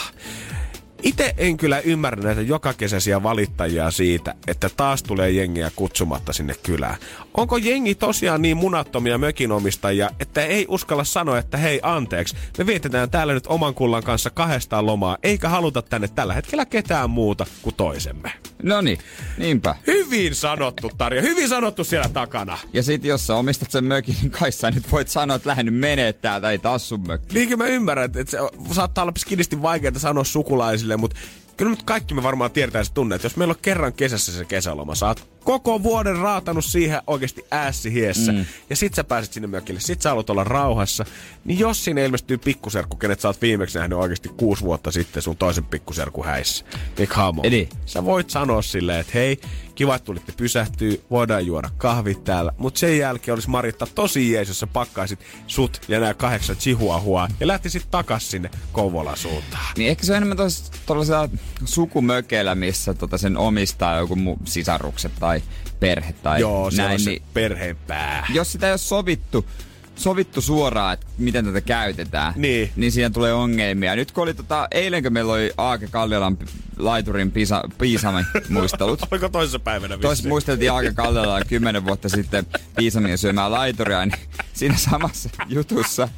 Itse en kyllä ymmärrä näitä jokakesäisiä valittajia siitä, että taas tulee jengiä kutsumatta sinne kylään. Onko jengi tosiaan niin munattomia mökinomistajia, että ei uskalla sanoa, että hei anteeksi, me vietetään täällä nyt oman kullan kanssa kahdestaan lomaa, eikä haluta tänne tällä hetkellä ketään muuta kuin toisemme. No niin, niinpä. Hyvin sanottu, Tarja. Hyvin sanottu siellä takana. Ja sit jos sä omistat sen mökin, niin kai sä nyt voit sanoa, että lähden nyt menee täältä, ei taas sun mökki. Niin kuin mä ymmärrän, että se saattaa olla skidisti vaikeaa sanoa sukulaisille, mutta kyllä nyt kaikki me varmaan tiedetään se tunne, että jos meillä on kerran kesässä se kesäloma, sä oot koko vuoden raatanut siihen oikeasti äässi hiessä, mm. ja sit sä pääset sinne mökille, sit sä haluat olla rauhassa, niin jos siinä ilmestyy pikkuserkku, kenet sä oot viimeksi nähnyt oikeasti kuusi vuotta sitten sun toisen pikkuserkun häissä, niin come on. Eli sä voit sanoa silleen, että hei, kiva, että tulitte pysähtyä, voidaan juoda kahvit täällä, mutta sen jälkeen olisi Maritta tosi jees, jos sä pakkaisit sut ja nää kahdeksan chihuahuaa ja lähtisit takas sinne Kouvolan suuntaan. Niin ehkä se on enemmän tuollaisella sukumökeillä, missä tota sen omistaa joku mu- sisarukset tai perhe tai joo, näin. Joo, se niin perheenpää. Jos sitä ei ole sovittu, sovittu suoraan, että miten tätä käytetään, niin, niin siinä tulee ongelmia. Nyt kun oli tota, eilenkö meillä oli Ake Kalliolan laiturin pisa, Piisamen muistelut. Oliko toisessa päivänä vissiin? Toisessa muisteltiin Ake Kalliolan kymmenen vuotta sitten Piisamien syömää laituria, niin siinä samassa jutussa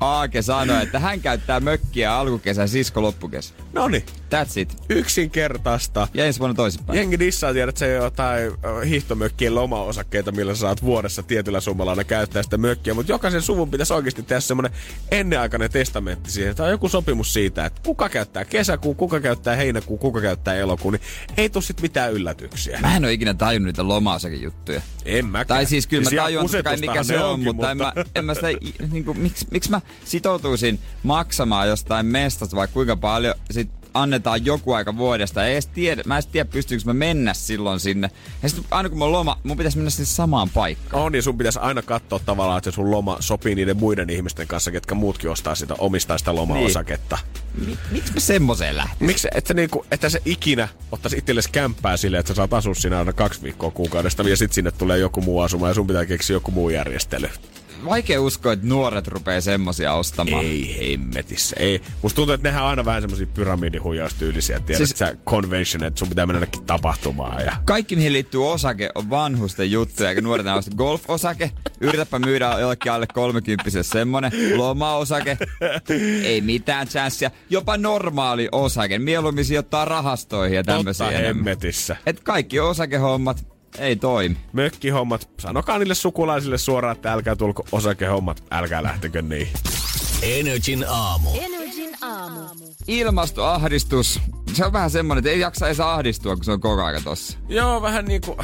Aake sanoi, että hän käyttää mökkiä alkukesä, sisko loppukesä. Noniin. That's it. Yksinkertaista. Ja ensi vuonna toisinpäin. Jengi dissaa tiedät, että se ei ole jotain hiihtomökkien lomaosakkeita, millä sä saat vuodessa tietyllä summalla aina käyttää sitä mökkiä. Mutta jokaisen suvun pitäisi oikeasti tehdä semmoinen ennenaikainen testamentti siihen. Tai joku sopimus siitä, että kuka käyttää kesäkuun, kuka käyttää heinäkuun, kuka käyttää elokuun. Niin ei tule sit mitään yllätyksiä. Mä en ole ikinä tajunnut niitä lomaosakejuttuja. En mäkään. Tai siis kyllä siis mä tajuan kai mikä se on, onkin, mutta, mutta en, mä, en mä sitä... Niin kuin, miksi, miksi mä sitoutuisin maksamaan jostain mestasta vai kuinka paljon... Sit annetaan joku aika vuodesta. Ei edes tiedä, mä en edes tiedä, pystyykö mä mennä silloin sinne. Ja sit aina kun mä loma, mun pitäisi mennä sinne samaan paikkaan. On, ja sun pitäisi aina katsoa tavallaan, että sun loma sopii niiden muiden ihmisten kanssa, ketkä muutkin ostaa sitä, omistaa sitä loma-osaketta. Niin. Miksi mä semmoseen lähtisin? Miksi, että niinku, että sä ikinä ottaisi itsellesi kämppää silleen, että sä saat asua siinä aina kaksi viikkoa kuukaudesta, ja sit sinne tulee joku muu asuma, ja sun pitää keksiä joku muu järjestely. Vaikea uskoa, että nuoret rupeaa semmosia ostamaan. Ei hemmetissä, ei. Musta tuntuu, että nehän on aina vähän semmosia pyramidihuijaustyylisiä. Tiedät siis, sä convention, että sun pitää mennä jonnekin tapahtumaan. Ja... Kaikki, mihin liittyy osake, on vanhusten juttuja. Eikä nuoret on golf-osake. Yritäpä myydä jollekin alle kolmekymppiselle semmonen. Loma-osake. Ei mitään chanssiä. Jopa normaali osake. Mieluummin sijoittaa rahastoihin ja tämmöisiä. Totta hemmetissä. Et kaikki osakehommat. Ei toimi. Mökkihommat. Sanokaa niille sukulaisille suoraan, että älkää tulko osakehommat. Älkää lähtekö niihin. Energin aamu. Energin aamu. Ilmastoahdistus. Se on vähän semmoinen, että ei jaksa edes ahdistua, kun se on koko ajan tossa. Joo, vähän niinku...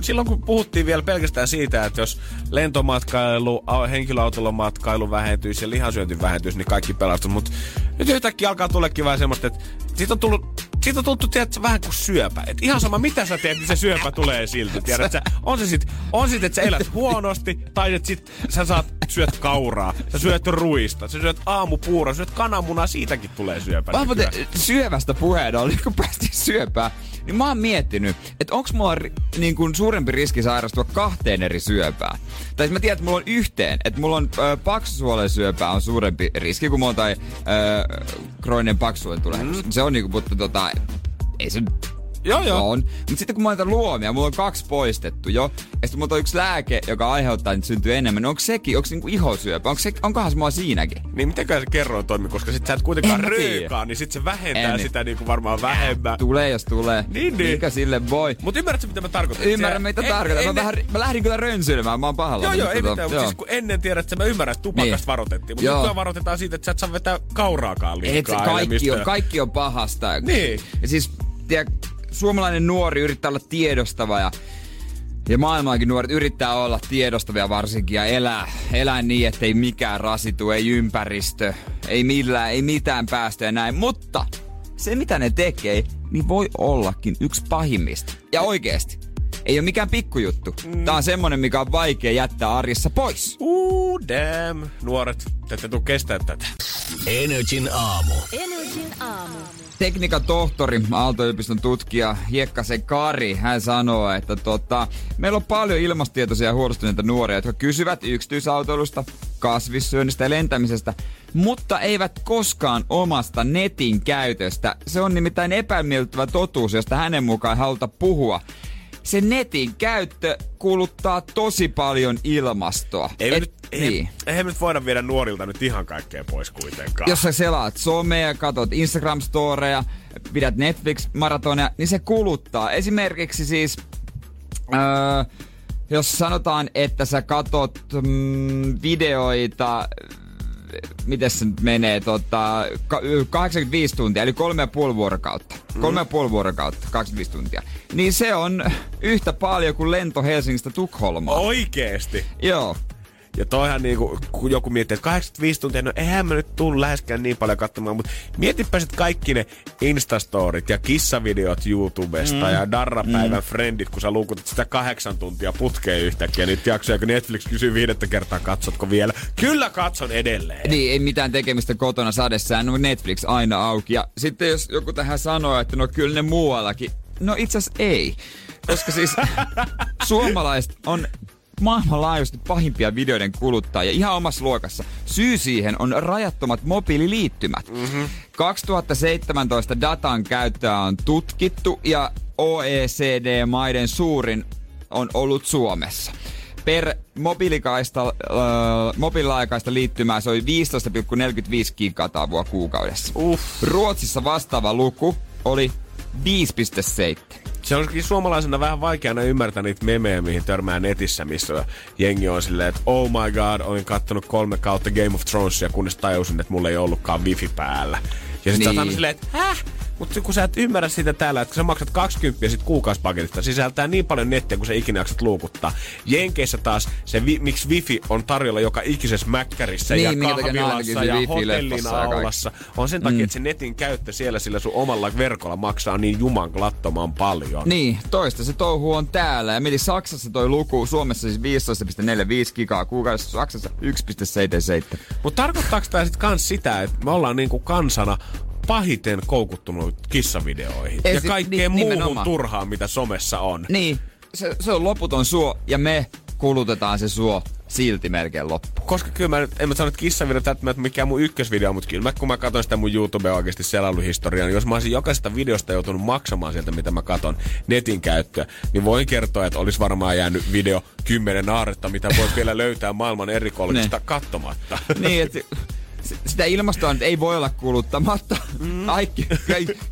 Silloin kun puhuttiin vielä pelkästään siitä, että jos lentomatkailu, henkilöautolla matkailu vähentyisi ja lihansyönti vähentyisi, niin kaikki pelastuisi. Mutta nyt yhtäkkiä alkaa tullekin vähän semmoista, että siitä on tullut... Siitä on tultu, tiedätkö, vähän kuin syöpä. Et ihan sama, mitä sä teet, niin se syöpä tulee silti. Tiedätkö, on se sit, on sit, että sä elät huonosti, tai että sit sä saat, syöt kauraa, sä syöt ruista, sä syöt aamupuuroa, sä syöt kananmunaa, siitäkin tulee syöpä. Vaan syövästä puheen oli, kun päästiin syöpään, niin mä oon miettinyt, että onks mulla niin kun suurempi riski sairastua kahteen eri syöpään. Tai mä tiedän, että mulla on yhteen, että mulla on äh, paksusuolen syöpää on suurempi riski kuin mulla on tai äh, krooninen paksusuolen tulehdus. Mm. Se on niinku, mutta tota, ei se joo, joo. on. Mut sitten kun mä otan luomia, mulla on kaksi poistettu jo. Ja sitten mulla on yksi lääke, joka aiheuttaa, että syntyy enemmän. No onko sekin, onko niinku ihosyöpä? Onko se, onkohan se mua siinäkin? Niin mitenköhän se kerroin toimi, koska sit sä et kuitenkaan röökaa, niin sit se vähentää en. sitä niinku varmaan vähemmän. Tulee jos tulee. Niin, niin. Mikä sille voi? Mut ymmärrätkö mitä mä tarkoitan? Ymmärrän mitä tarkoitan. Mä, vähän, mä lähdin kyllä rönsyilmään, mä oon pahalla. Joo joo, ei tota, mitään, mutta siis kun ennen tiedät, että mä ymmärrän, että tupakasta niin. varoitettiin. Mut nykyään varoitetaan siitä, että sä et saa vetää kauraakaan liikaa. Kaikki on, kaikki on pahasta. Niin. Ja siis, tiedä, suomalainen nuori yrittää olla tiedostava ja, ja maailmankin nuoret yrittää olla tiedostavia varsinkin ja elää, elää niin, ettei mikään rasitu, ei ympäristö, ei millään, ei mitään päästöjä näin. Mutta se mitä ne tekee, niin voi ollakin yksi pahimmista. Ja oikeesti. Ei oo mikään pikkujuttu. Mm. Tää on semmonen, mikä on vaikea jättää arjessa pois. Uuu, damn. Nuoret, te ette tuu kestää tätä. Energin aamu. Energin aamu. Tekniikan tohtori, Aalto-yliopiston tutkija Hiekkasen Kari, hän sanoo, että tota, meillä on paljon ilmastotietoisia ja huolestuneita nuoria, jotka kysyvät yksityisautoilusta, kasvissyönnistä ja lentämisestä, mutta eivät koskaan omasta netin käytöstä. Se on nimittäin epämiellyttävä totuus, josta hänen mukaan ei haluta puhua. Se netin käyttö kuluttaa tosi paljon ilmastoa. Ei Et, nyt, eihän, niin. eihän nyt voida viedä nuorilta nyt ihan kaikkea pois kuitenkaan. Jos sä selaat somea, katot Instagram-storeja, pidät Netflix-maratonia, niin se kuluttaa. Esimerkiksi siis, öö, jos sanotaan, että sä katot mm, videoita... Miten se menee? Tota, kahdeksankymmentäviisi tuntia, eli kolme ja puoli vuorokautta. Kolme ja puoli vuorokautta, kaksikymmentäviisi tuntia. Niin se on yhtä paljon kuin lento Helsingistä Tukholmaan. Oikeesti? Joo. Ja toihan niinku, kun joku miettii, että kahdeksankymmentäviisi tuntia, no eihän mä nyt tuu läheskään niin paljon katsomaan, mutta mietipäs, että kaikki ne Instastorit ja kissavideot YouTubesta mm. ja darrapäivän mm. friendit, kun sä luukutat sitä kahdeksan tuntia putkeen yhtäkkiä niitä jaksoja, kun Netflix kysyy viidettä kertaa, katsotko vielä? Kyllä katson edelleen. Niin, ei mitään tekemistä kotona sadessään, no Netflix aina auki. Ja sitten jos joku tähän sanoo, että no kyllä ne muuallakin, no itse asiassa ei. Koska siis suomalaiset on... maailmanlaajuisesti pahimpia videoiden kuluttajia ihan omassa luokassa. Syy siihen on rajattomat mobiililiittymät. Mm-hmm. kaksituhattaseitsemäntoista datan käyttöä on tutkittu ja O E C D-maiden suurin on ollut Suomessa. Per mobiilikaista, äh, mobiililaikaista liittymää se oli viisitoista pilkku neljäkymmentäviisi gigatavua kuukaudessa. Uh. Ruotsissa vastaava luku oli viisi pilkku seitsemän. Se onkin suomalaisena vähän vaikeana ymmärtää niitä memejä, mihin törmää netissä, missä jengi on silleen, että oh my god, olin kattonut kolme kautta Game of Thronesia, kunnes tajusin, että mulla ei ollutkaan wifi päällä. Ja sit niin. sä oot silleen, että häh? Mutta kun sä et ymmärrä sitä täällä, että kun sä maksat kaksikymmentä ja sit kuukausipaketista, sisältää niin paljon nettiä, kun sä ikinä jaksat luukuttaa. Jenkeissä taas se, vi- miksi wifi on tarjolla joka ikisessä mäkkärissä niin, ja kahvilassa ja hotellin aulassa, on sen takia, mm. että se netin käyttö siellä sillä sun omalla verkolla maksaa niin jumanklattoman paljon. Niin, toista se touhu on täällä. Ja mieli Saksassa toi luku, Suomessa siis viisitoista pilkku neljäkymmentäviisi gigaa kuukaudessa, Saksassa yksi pilkku seitsemänkymmentäseitsemän. Mutta tarkoittaako tää sit kans sitä, että me ollaan niinku kansana pahiten koukuttunut kissavideoihin Esi- ja kaikkeen ni- muuhun turhaan, mitä somessa on. Niin, se, se on loputon suo ja me kulutetaan se suo silti melkein loppuun. Koska kyllä mä nyt, en mä sano, että kissavideota, että mikä mun ykkösvideo, mutta kyllä mä, kun mä katson sitä mun YouTubea oikeasti selailuhistoriaa, niin jos mä olisin jokaisesta videosta joutunut maksamaan sieltä, mitä mä katon netin käyttöä, niin voin kertoa, että olisi varmaan jäänyt video kymmenen aaretta, mitä voit vielä löytää maailman eri kolmista katsomatta. Niin, että... Sitä ilmastoa nyt ei voi olla kuluttamatta. Mm. Kaikki,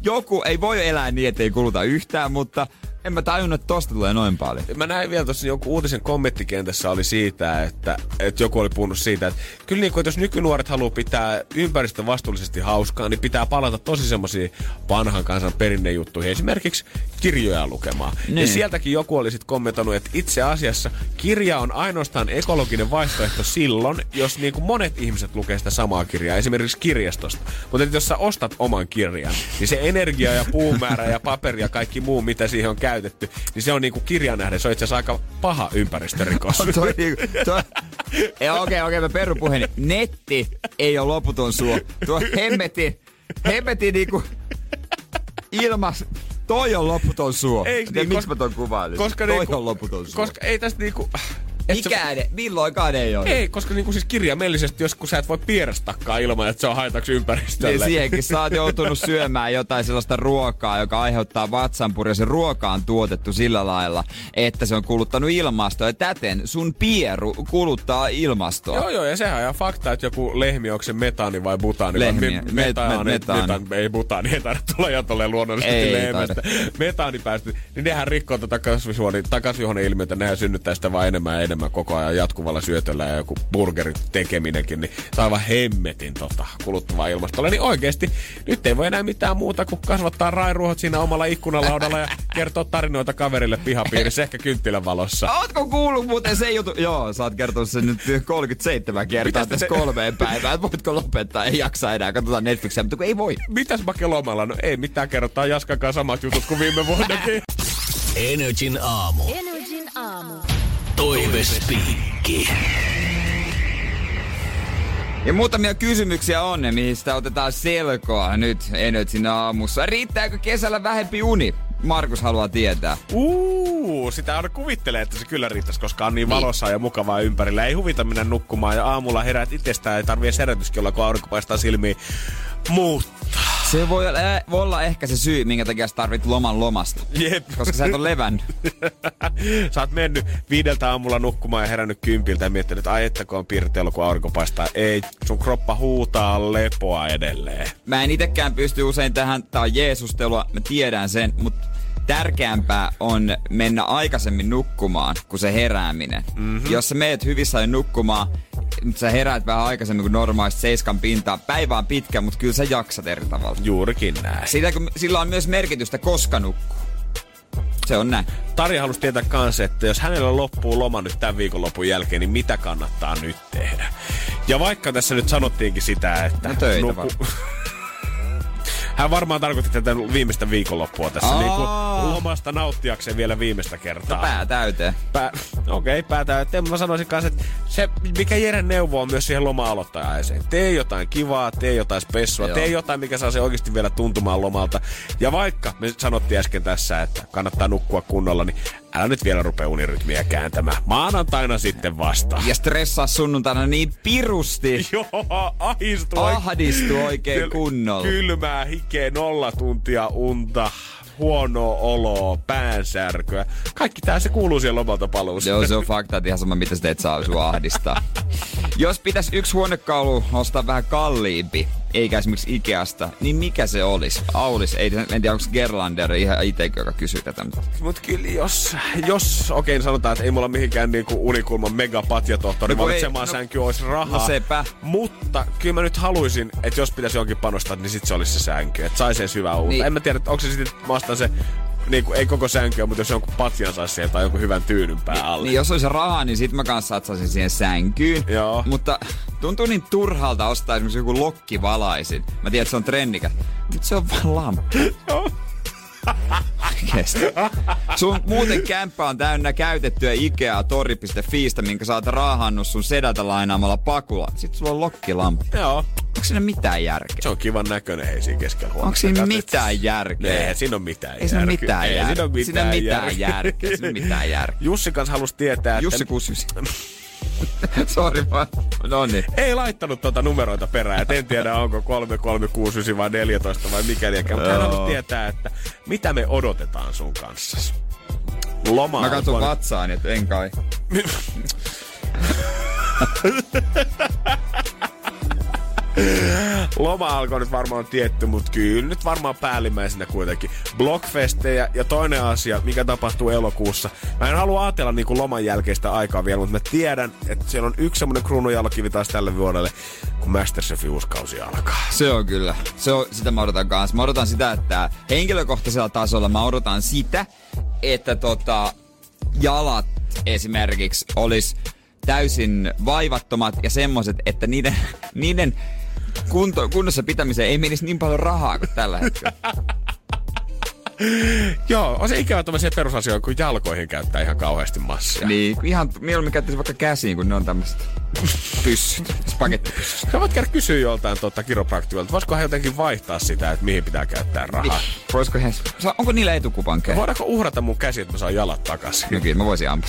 joku ei voi elää niin, ettei kuluta yhtään, mutta En mä tajunnut, että tosta tulee noin paljon. Mä näin vielä tuossa jonkun uutisen kommenttikentässä oli siitä, että, että joku oli puhunut siitä, että kyllä niin kuin, että jos nykynuoret haluaa pitää ympäristön vastuullisesti hauskaa, niin pitää palata tosi semmoisiin vanhan kansan perinnejuttuihin, esimerkiksi kirjoja lukemaan. Niin. Ja sieltäkin joku oli sitten kommentoinut, että itse asiassa kirja on ainoastaan ekologinen vaihtoehto silloin, jos niin kuin monet ihmiset lukee sitä samaa kirjaa, esimerkiksi kirjastosta. Mutta jos sä ostat oman kirjan, niin se energia ja puumäärä ja paperi ja kaikki muu, mitä siihen on käytetty, niin se on niinku kirjaan nähden. Se on itse asiassa aika paha ympäristörikos. Okei, okei, okay, okay, mä perun puheeni. Netti ei ole loputon suo. Tuo hemmetin, hemmetin niinku ilmas... Toi on loputon suo. Eiks niin, miksi mä ton kuvailin? Toi niinku, on loputon suo. Koska ei tästä niinku... Mikään, se... milloinkaan ei ole. Ei, koska niinku siis kirjaimellisesti joskus sä et voi pierästäkään ilman, että se on haitaksi ympäristölle. Niin siihenkin sä oot joutunut syömään jotain sellaista ruokaa, joka aiheuttaa vatsanpuria. Se ruoka on tuotettu sillä lailla, että se on kuluttanut ilmastoa. Ja täten sun pieru kuluttaa ilmastoa. Joo, joo, ja sehän on ihan fakta, että joku lehmi, onko se metaani vai butaani? Lehmiä, me, metaani, met, metaani. metaani. Ei butaani, ei tarvitse tulla jo tolleen luonnollisesti lehmästä. Metaani päästy, niin nehän rikkoo tätä kasvihuoneilmiötä, nehän synnyttää sitä vaan enemmän enemmän. Koko ajan jatkuvalla syötöllä ja joku burgerin tekeminenkin, niin se on aivan hemmetin tota, kuluttavaa ilmastolle. Niin oikeesti, nyt ei voi enää mitään muuta kuin kasvattaa rairuohot siinä omalla ikkunalaudalla ja kertoa tarinoita kaverille pihapiirissä, ehkä kynttilän valossa. Ootko kuullut muuten se juttu? Joo, sä oot kertonut sen nyt kolmekymmentäseitsemän kertaa tässä kolmeen päivään. Voitko lopettaa? Ei jaksa enää, katsotaan Netflixiä, mutta ei voi. Mitäs Make lomalla? No ei mitään, kerrotaan Jaskankaan samat jutut kuin viime vuonnakin. Energin aamu. Energin aamu. Toivespiikki. Ja muutamia kysymyksiä on, mistä otetaan selkoa nyt Energin aamussa. Riittääkö kesällä vähempi uni? Markus haluaa tietää. Uuu, sitä aina kuvittelee, että se kyllä riittäisi, koska on niin, niin valossa ja mukavaa ympärillä. Ei huvita mennä nukkumaan ja aamulla herät itsestään. Ei tarvitse herätyskin olla, kun aurinko paistaa silmiin. Mutta... Se voi olla ehkä se syy, minkä takia sä tarvit loman lomasta. Jep. Koska sä et ole levännyt. Sä oot mennyt viideltä aamulla nukkumaan ja herännyt kympiltä ja miettinyt, että ai että kun on pirteellä, kun aurinko paistaa. Ei, sun kroppa huutaa lepoa edelleen. Mä en itekään pysty usein tähän, tää on jeesustelua, mä tiedän sen, mutta tärkeämpää on mennä aikaisemmin nukkumaan kuin se herääminen. Mm-hmm. Jos sä meet hyvissä ajoin nukkumaan, sä heräät vähän aikaisemmin kuin normaalisti seiskan pintaan. Päivä on pitkä, mutta kyllä sä jaksat eri tavalla. Juurikin näin. Sitä, sillä on myös merkitystä, koska nukkuu. Se on näin. Tarja halusi tietää kanssa, että jos hänellä loppuu loma nyt tämän viikonlopun jälkeen, niin mitä kannattaa nyt tehdä? Ja vaikka tässä nyt sanottiinkin sitä, että... No töitä nuku... Hän varmaan tarkoitti tätä viimeistä viikonloppua tässä, oh. niin kuin lomasta nauttiakseen vielä viimeistä kertaa. No pää täyteen. Pää, okei, okay, pää täyteen. Mä sanoisin kanssa, että se, mikä Jeren neuvo on myös siihen loma-aloittajaiseen. Tee jotain kivaa, tee jotain spessua, Joo. tee jotain, mikä saa se oikeasti vielä tuntumaan lomalta. Ja vaikka me sanottiin äsken tässä, että kannattaa nukkua kunnolla, niin älä nyt vielä rupea unirytmiä kääntämään. Maanantaina sitten vasta. Ja stressaa sunnuntaina niin pirusti. Joo, ahdistu. Ahdistu oikein kunnolla. Kylmää, hikeä, nolla tuntia unta, huonoa oloa, päänsärkyä. Kaikki tää se kuuluu siihen lomalta paluusta. Joo, se on fakta, että ihan sama mitä sä teet saa sua ahdistaa. Jos pitäis yksi huonekalu ostaa vähän kalliimpi, eikä esimerkiksi Ikeasta, niin mikä se olisi? Aulis, ei, en tiedä, onko Gerlander ihan itsekin, joka kysyy tätä. Mut kyllä jos, jos okei, okay, sanotaan, että ei mulla mihinkään niinku unikulman megapatjatohtori no, valitsemaan no, sänky olisi rahaa. No sepä. Mutta kyllä mä nyt haluisin, että jos pitäisi jonkin panostaa, niin sit se olisi se sänky. Että saisi edes hyvää uutta. Niin. En mä tiedä, onko se sitten, mä ostan se... Niin kuin, ei koko sänkyä, mutta jos jonkun patjan saisi siihen tai jonkun hyvän tyynyn päälle. Niin, niin jos olisi rahaa, niin sit mä kanssa satsaisin siihen sänkyyn. Joo. Mutta tuntuu niin turhalta ostaa esimerkiksi joku lokkivalaisin. Mä tiedän, että se on trendikä. Nyt se on vaan lamppu. Joo. Sun muuten kämppä on täynnä käytettyä Ikea tori piste fi-stä, minkä sä oot raahannut sun sedältä lainaamalla pakula. Sitten sulla on lokkilamppu. Joo. Onko siinä mitään järkeä? Se on kivan näköinen, ei siinä keskellä huomioon. Onko siinä mitään järkeä? Ei, siinä on mitään järkeä. Ei siinä mitään järkeä. Siinä on mitään järkeä. Siinä on mitään järkeä. Jussi kanssa halusi tietää, Jussi että... kuusi yhdeksän Sori vaan. No niin. Ei laittanut tuota numeroita perään. Et en tiedä, onko kolme kolme kuusi yhdeksän vai neljätoista vai mikäli. Mutta hän halusi tietää, että mitä me odotetaan sun kanssasi. Loma. Mä katson vatsaani, että en kai. loma alkoi nyt varmaan on tietty, mutta kyllä nyt varmaan päällimmäisenä kuitenkin. Blockfestejä ja toinen asia, mikä tapahtuu elokuussa. Mä en halua ajatella niin kuin loman jälkeistä aikaa vielä, mutta mä tiedän, että siellä on yksi semmoinen kruununjalokivi taas tälle vuodelle, kun Masterchefin uusi kausi alkaa. Se on kyllä. Se on, sitä mä odotan kanssa. Mä odotan sitä, että henkilökohtaisella tasolla mä odotan sitä, että tota, jalat esimerkiksi olis täysin vaivattomat ja semmoset, että niiden, niiden kunto, kunnossa pitämiseen ei menisi niin paljon rahaa kuin tällä hetkellä. Joo, on se ikävä tämmöisiä perusasioita, kun jalkoihin käyttää ihan kauheasti massia. Niin, ihan mieluummin käyttäisi vaikka käsiin, kun ne on tämmöiset pyssyt, spagettipyssyt. Sä voit käydä kysyä joltain tuota kiropraktiolta, voisiko hän jotenkin vaihtaa sitä, että mihin pitää käyttää rahaa? Voisiko hän, onko niillä etukupankeja? No voidaanko uhrata mun käsi, että mä saan jalat takaisin? No kyllä, mä voisin ampua.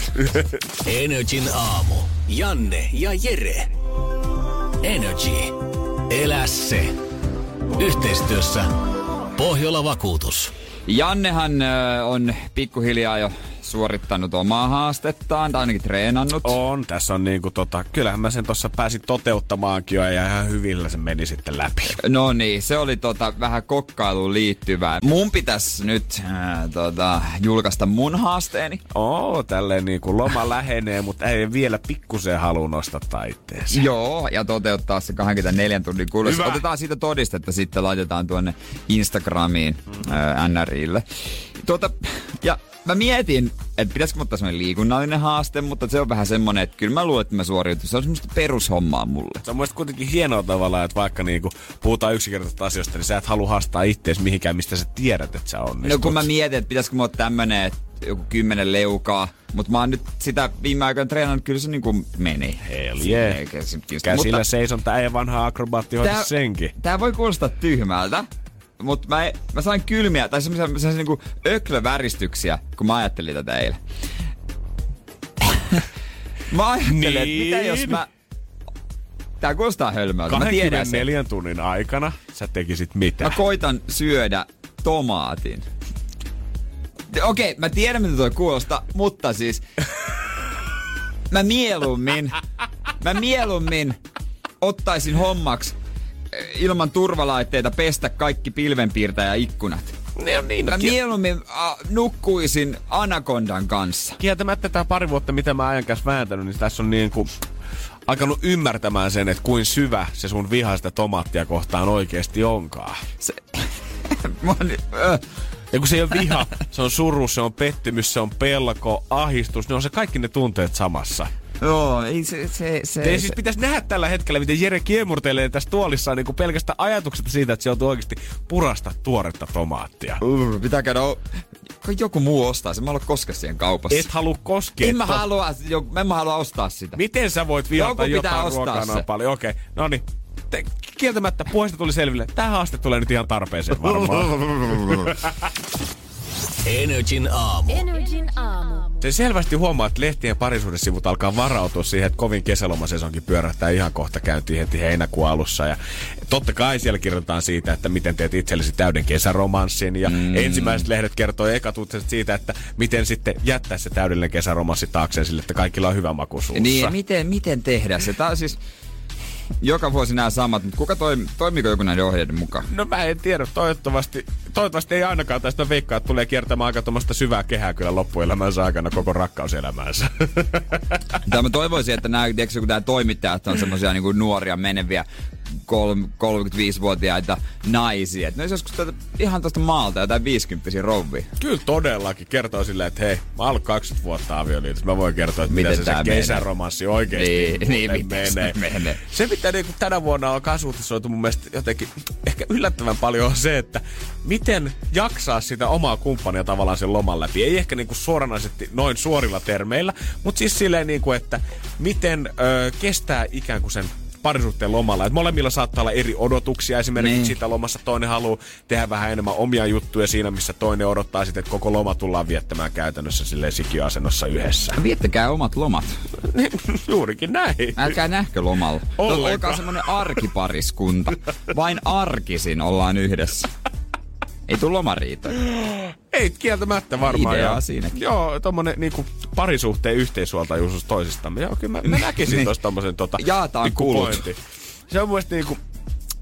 Energin aamu. Janne ja Jere. Energy. Elä se. Yhteistyössä Pohjola vakuutus. Jannehan ö, on pikkuhiljaa jo suorittanut omaa haastettaan, tai ainakin treenannut. On, tässä on niinku tota, kyllähän mä sen tossa pääsin toteuttamaankin jo, ja ihan hyvillä se meni sitten läpi. No niin, se oli tota vähän kokkailuun liittyvää. Mun pitäisi nyt äh, tota, julkaista mun haasteeni. Oo, tälleen niinku loma lähenee, mutta ei vielä pikkusen halua nostaa taitteeseen. Joo, ja toteuttaa se kaksikymmentäneljä tunnin kuluessa. Hyvä. Otetaan siitä todistetta, sitten laitetaan tuonne Instagramiin mm. äh, N R:lle. Tota, ja mä mietin, että pitäisikö ottaa semmoinen liikunnallinen haaste, mutta se on vähän semmoinen, että kyllä mä luulen, että mä suoriutuin. Se on semmoista perushommaa mulle. Se on mielestäni kuitenkin hienoa tavalla, että vaikka niinku puhutaan yksinkertaisesta asiasta, niin sä et halua haastaa ittees mihinkään, mistä sä tiedät, että sä onnistut. No kun mä mietin, että pitäisikö mä olla tämmönen, että joku kymmenen leukaa, mutta mä oon nyt sitä viime aikoina treenannut, kyllä se niinku meni. Hell yeah. Käsillä seison, tää ei vanha akrobaatti hoita senkin. Tää voi kuulostaa tyhmältä. Mut mä, mä sain kylmiä, tai semmosia, semmosia niinku öklöväristyksiä, kun mä ajattelin tätä eilen. Mä ajattelin, niin. Että mitä jos mä... Tää kuulostaa hölmöltä, mä tiedän sen. kaksikymmentäneljä tunnin aikana sä tekisit mitä? Mä koitan syödä tomaatin. Okei, mä tiedän mitä toi kuulostaa, mutta siis... mä mieluummin... Mä mieluummin ottaisin hommaks... ilman turvalaitteita pestä kaikki pilvenpiirtäjäikkunat. Ne on niin. Mä mieluummin a, nukkuisin anakondan kanssa. Kieltämättä tää pari vuotta, mitä mä ajankäs vääntänyt, niin tässä on niin kuin alkanut ymmärtämään sen, että kuin syvä se sun viha sitä tomaattia kohtaan oikeesti onkaan. Se... Moni... Ja kun se ei ole viha, se on suru, se on pettymys, se on pelko, ahdistus, ne on se kaikki ne tunteet samassa. Joo, ei se... se, se Teidän siis pitäisi nähdä tällä hetkellä, miten Jere kiemurtelee tässä tuolissaan niin pelkästään ajatuksesta siitä, että se joutuu oikeasti purasta tuoretta tomaattia. Uh, pitää käydä... O- joku muu ostaa sen. Mä haluan koskea siihen kaupassa. Et halua koskea. En mä, halua, jo, en mä halua ostaa sitä. Miten sä voit violata jotain ruokaa paljon? Okei, okay. No niin. Te, kieltämättä puheesta tuli selville. Tää haaste tulee nyt ihan tarpeeseen varmaan. Energin aamu. Energin aamu. Se selvästi huomaa, että lehtien parisuudessivut alkaa varautua siihen, että kovin kesälomasesonkin pyörähtää ihan kohta käyntiin heti heinäkuun alussa. Ja totta kai siellä kirjoitetaan siitä, että miten teet itsellesi täyden kesäromanssin. Ja mm. ensimmäiset lehdet kertoo ekatuutiset siitä, että miten sitten jättää se täydellinen kesäromanssi taakseen sille, että kaikilla on hyvä maku suussa. Niin, miten, miten tehdä se? Tää on siis... Joka vuosi nämä samat, mutta kuka toimi, toimiko joku näiden ohjeiden mukaan? No mä en tiedä, toivottavasti, toivottavasti ei ainakaan tästä veikkaa, että tulee kiertämään aika tuommoista syvää kehää kyllä loppuelämänsä aikana koko rakkauselämänsä. Tämä mä toivoisin, että nämä, tiedätkö, kun tämä toimittajat on semmoisia niin kuin nuoria meneviä kolmekymmentäviisivuotiaita naisia. Että ne olisi joskus tätä, ihan tuosta maalta jotain viisikymppisiä rouvia. Kyllä todellakin kertoo silleen, että hei, mä oon ollut kaksikymmentä vuotta avioliitossa. Mä voin kertoa, että miten mitä se, se kesäromanssi oikeesti niin, niin, menee. menee. Se mitä niin, tänä vuonna on kasvutisoitu mun mielestä jotenkin ehkä yllättävän paljon on se, että miten jaksaa sitä omaa kumppania tavallaan sen loman läpi. Ei ehkä niin kuin suoranaisesti noin suorilla termeillä, mutta siis silleen niin kuin, että miten ö, kestää ikään kuin sen parisuhteen lomalla. Et molemmilla saattaa olla eri odotuksia. Esimerkiksi sitä lomassa toinen haluaa tehdä vähän enemmän omia juttuja siinä, missä toinen odottaa sitten, että koko loma tullaan viettämään käytännössä silleen sikiöasennossa yhdessä. Viettäkää omat lomat. Juurikin näin. Älkää nähkö lomalla. Ollenkaan. Olkaa semmoinen arkipariskunta. Vain arkisin ollaan yhdessä. Ei tuu lomariitoja. Ei, kieltämättä varmaan. Ideaa siinäkin. Joo, tommonen niinku parisuhteen yhteishuoltajuus toisistamme. Joo, kyllä mä, mä näkisin niin. Tossa tommosen tota... Jaataan kulut. Pointin. Se on mun mielestä niinku...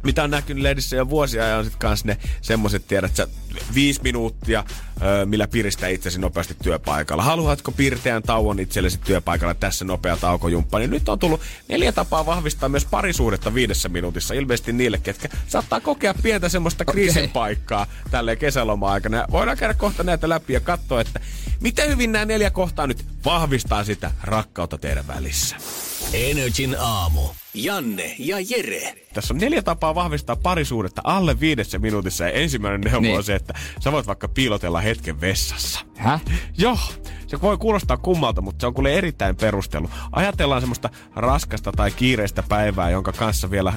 mitä on näkynyt lehdissä jo vuosia ja on sit kans ne semmoset, tiedät sä, viisi minuuttia, millä piristää itsesi nopeasti työpaikalla. Haluatko pirteän tauon itsellesi työpaikalla? Tässä nopea taukojumppa. Niin nyt on tullut neljä tapaa vahvistaa myös parisuhdetta viidessä minuutissa. Ilmeisesti niille, ketkä saattaa kokea pientä semmoista kriisin paikkaa tälleen kesäloma-aikana. Voidaan käydä kohta näitä läpi ja katsoa, että miten hyvin nämä neljä kohtaa nyt vahvistaa sitä rakkautta teidän välissä. Energin aamu. Janne ja Jere. Tässä on neljä tapaa vahvistaa parisuudetta alle viidessä minuutissa. Ja ensimmäinen neuvo niin. on se, että sä voit vaikka piilotella hetken vessassa. Häh? Joo. Se voi kuulostaa kummalta, mutta se on kuule erittäin perustelu. Ajatellaan semmoista raskasta tai kiireistä päivää, jonka kanssa vielä,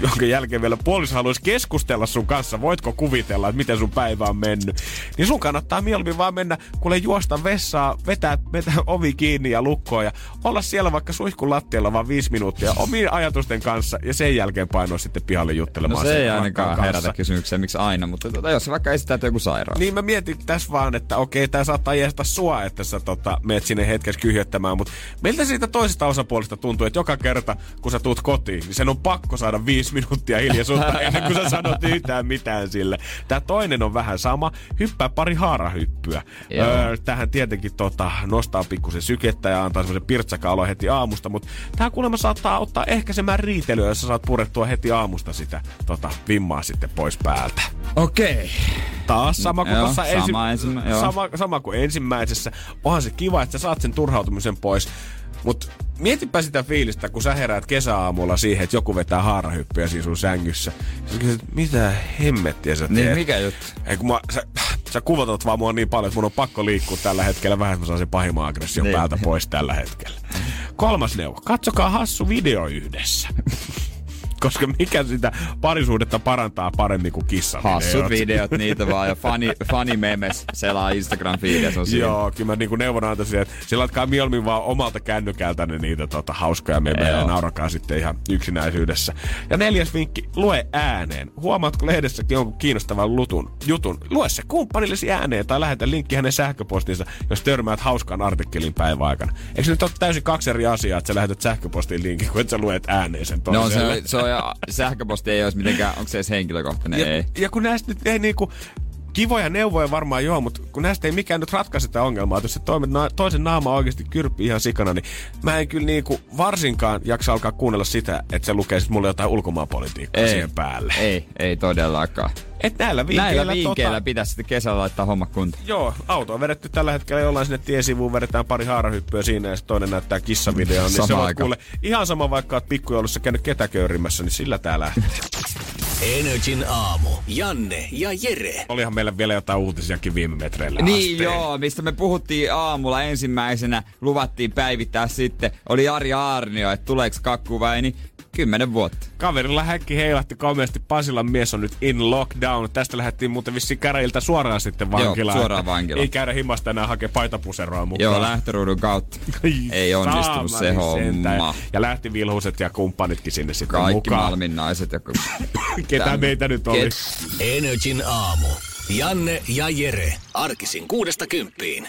jonka jälkeen vielä puoliso haluaisi keskustella sun kanssa. Voitko kuvitella, että miten sun päivä on mennyt? Niin sun kannattaa mieluummin vaan mennä, kuule juosta vessaa, vetää, vetää ovi kiinni ja lukkoon ja olla siellä vaikka suihkun lattialla vaan viisi minuuttia omien ajatusten kanssa ja sen jälkeen painoa sitten pihalle juttelemaan. No se ei ainakaan herätä kysymykseen, miksi aina, mutta tota, jos vaikka esittää joku sairaan. Niin mä mietin tässä vaan, että okei, tää saattaa jästä sua, että sä tota, meet sinne hetkessä kyhjöttämään, mutta miltä siitä toisesta osapuolesta tuntuu, että joka kerta, kun sä tuut kotiin, niin sen on pakko saada viisi minuuttia hiljaisuutta ennen kuin sä sanot yhtään mitään sille. Tää toinen on vähän sama. Hyppää pari haarahyppyä. Öö, tähän tietenkin tota, nostaa pikkusen sykettä ja antaa semmoisen pirtsakaaloa heti aamusta, mutta tää kuulemma saattaa ottaa ehkäisemään riitelyä, jos sä saat purettua heti aamusta sitä tota, vimmaa sitten pois päältä. Okei. Taas sama kuin, joo, sama, ensi- ensimmä- sama, sama kuin ensimmäisessä. Onhan se kiva, että sä saat sen turhautumisen pois. Mut mietipä sitä fiilistä, kun sä heräät kesäaamulla siihen, että joku vetää haarahyppyä siinä sun sängyssä. Sä kysyt, mitä hemmettiä sä teet? Niin, mikä juttu? Ei, kun mä, sä, sä kuvatat vaan mua niin paljon, että mun on pakko liikkua tällä hetkellä. Vähän mä saan sen pahimman aggression niin. päältä pois tällä hetkellä. Kolmas neuvo. Katsokaa hassu video yhdessä. Koska mikä sitä parisuhdetta parantaa paremmin kuin kissan videot. Hassut videot, niitä vaan. Ja funny, funny memes selaa Instagram-fiidiä. Joo, kyllä mä niinku neuvon antaisin, että selatkaa mieluummin vaan omalta kännykältänne niitä tota, hauskoja memejä ja naurakaa sitten ihan yksinäisyydessä. Ja neljäs vinkki, lue ääneen. Huomaatko lehdessäkin jonkun kiinnostavan lutun, jutun? Lue se kumppanillesi ääneen tai lähetä linkki hänen sähköpostinsa, jos törmäät hauskaan artikkelin päivän aikana. Eikö nyt ole täysin kaksi eri asiaa, että sä lähetät sähköpostin linkin, kun et sä luet ääneen sen toiseen? No, se, se on ja sähköposti ei olisi mitenkään, onko se edes henkilökohtainen? Ja, ei. Ja kun näistä nyt ei niinku, kivoja neuvoja varmaan joo, mutta kun näistä ei mikään nyt ratkaise sitä ongelmaa, että jos se na- toisen naama oikeasti kyrppii ihan sikana, niin mä en kyllä niinku varsinkaan jaksa alkaa kuunnella sitä, että se lukee sit mulle jotain ulkomaanpolitiikkaa ei, siihen päälle. Ei, ei todellakaan. Et näillä vinkkeillä, näillä vinkkeillä tota... pitäisi sitten kesällä laittaa homma kuntoon. Joo, auto on vedetty tällä hetkellä jollain sinne tiesivuun, vedetään pari haarahyppyä siinä ja toinen näyttää kissavideon. Niin se on kuule ihan sama, vaikka olet pikkujoulussa käynyt ketäköyrimässä, niin sillä tää lähtee. Energin aamu. Janne ja Jere. Olihan meillä vielä jotain uutisiakin viime metreillä asti. Niin joo, mistä me puhuttiin aamulla ensimmäisenä, luvattiin päivittää sitten. Oli Jari Aarnio, että tuleeko kakkuväini? Kymmenen vuotta. Kaverilla häkki heilahti komeasti. Pasilan mies on nyt in lockdown. Tästä lähdettiin muuten vissiin käräjiltä suoraan sitten vankilaan. Joo, suoraan vankilaan. Ei käydä himasta enää hakea paitapuseroa mukaan. Joo, lähtöruudun kautta. Ei onnistunut se homma. Ja lähti vilhuset ja kumppanitkin sinne sitten kaikki mukaan. Kaikki malminnaiset. Ja kun... Ketä tämän... meitä nyt oli? Energin aamu. Janne ja Jere. Arkisin kuudesta kymppiin.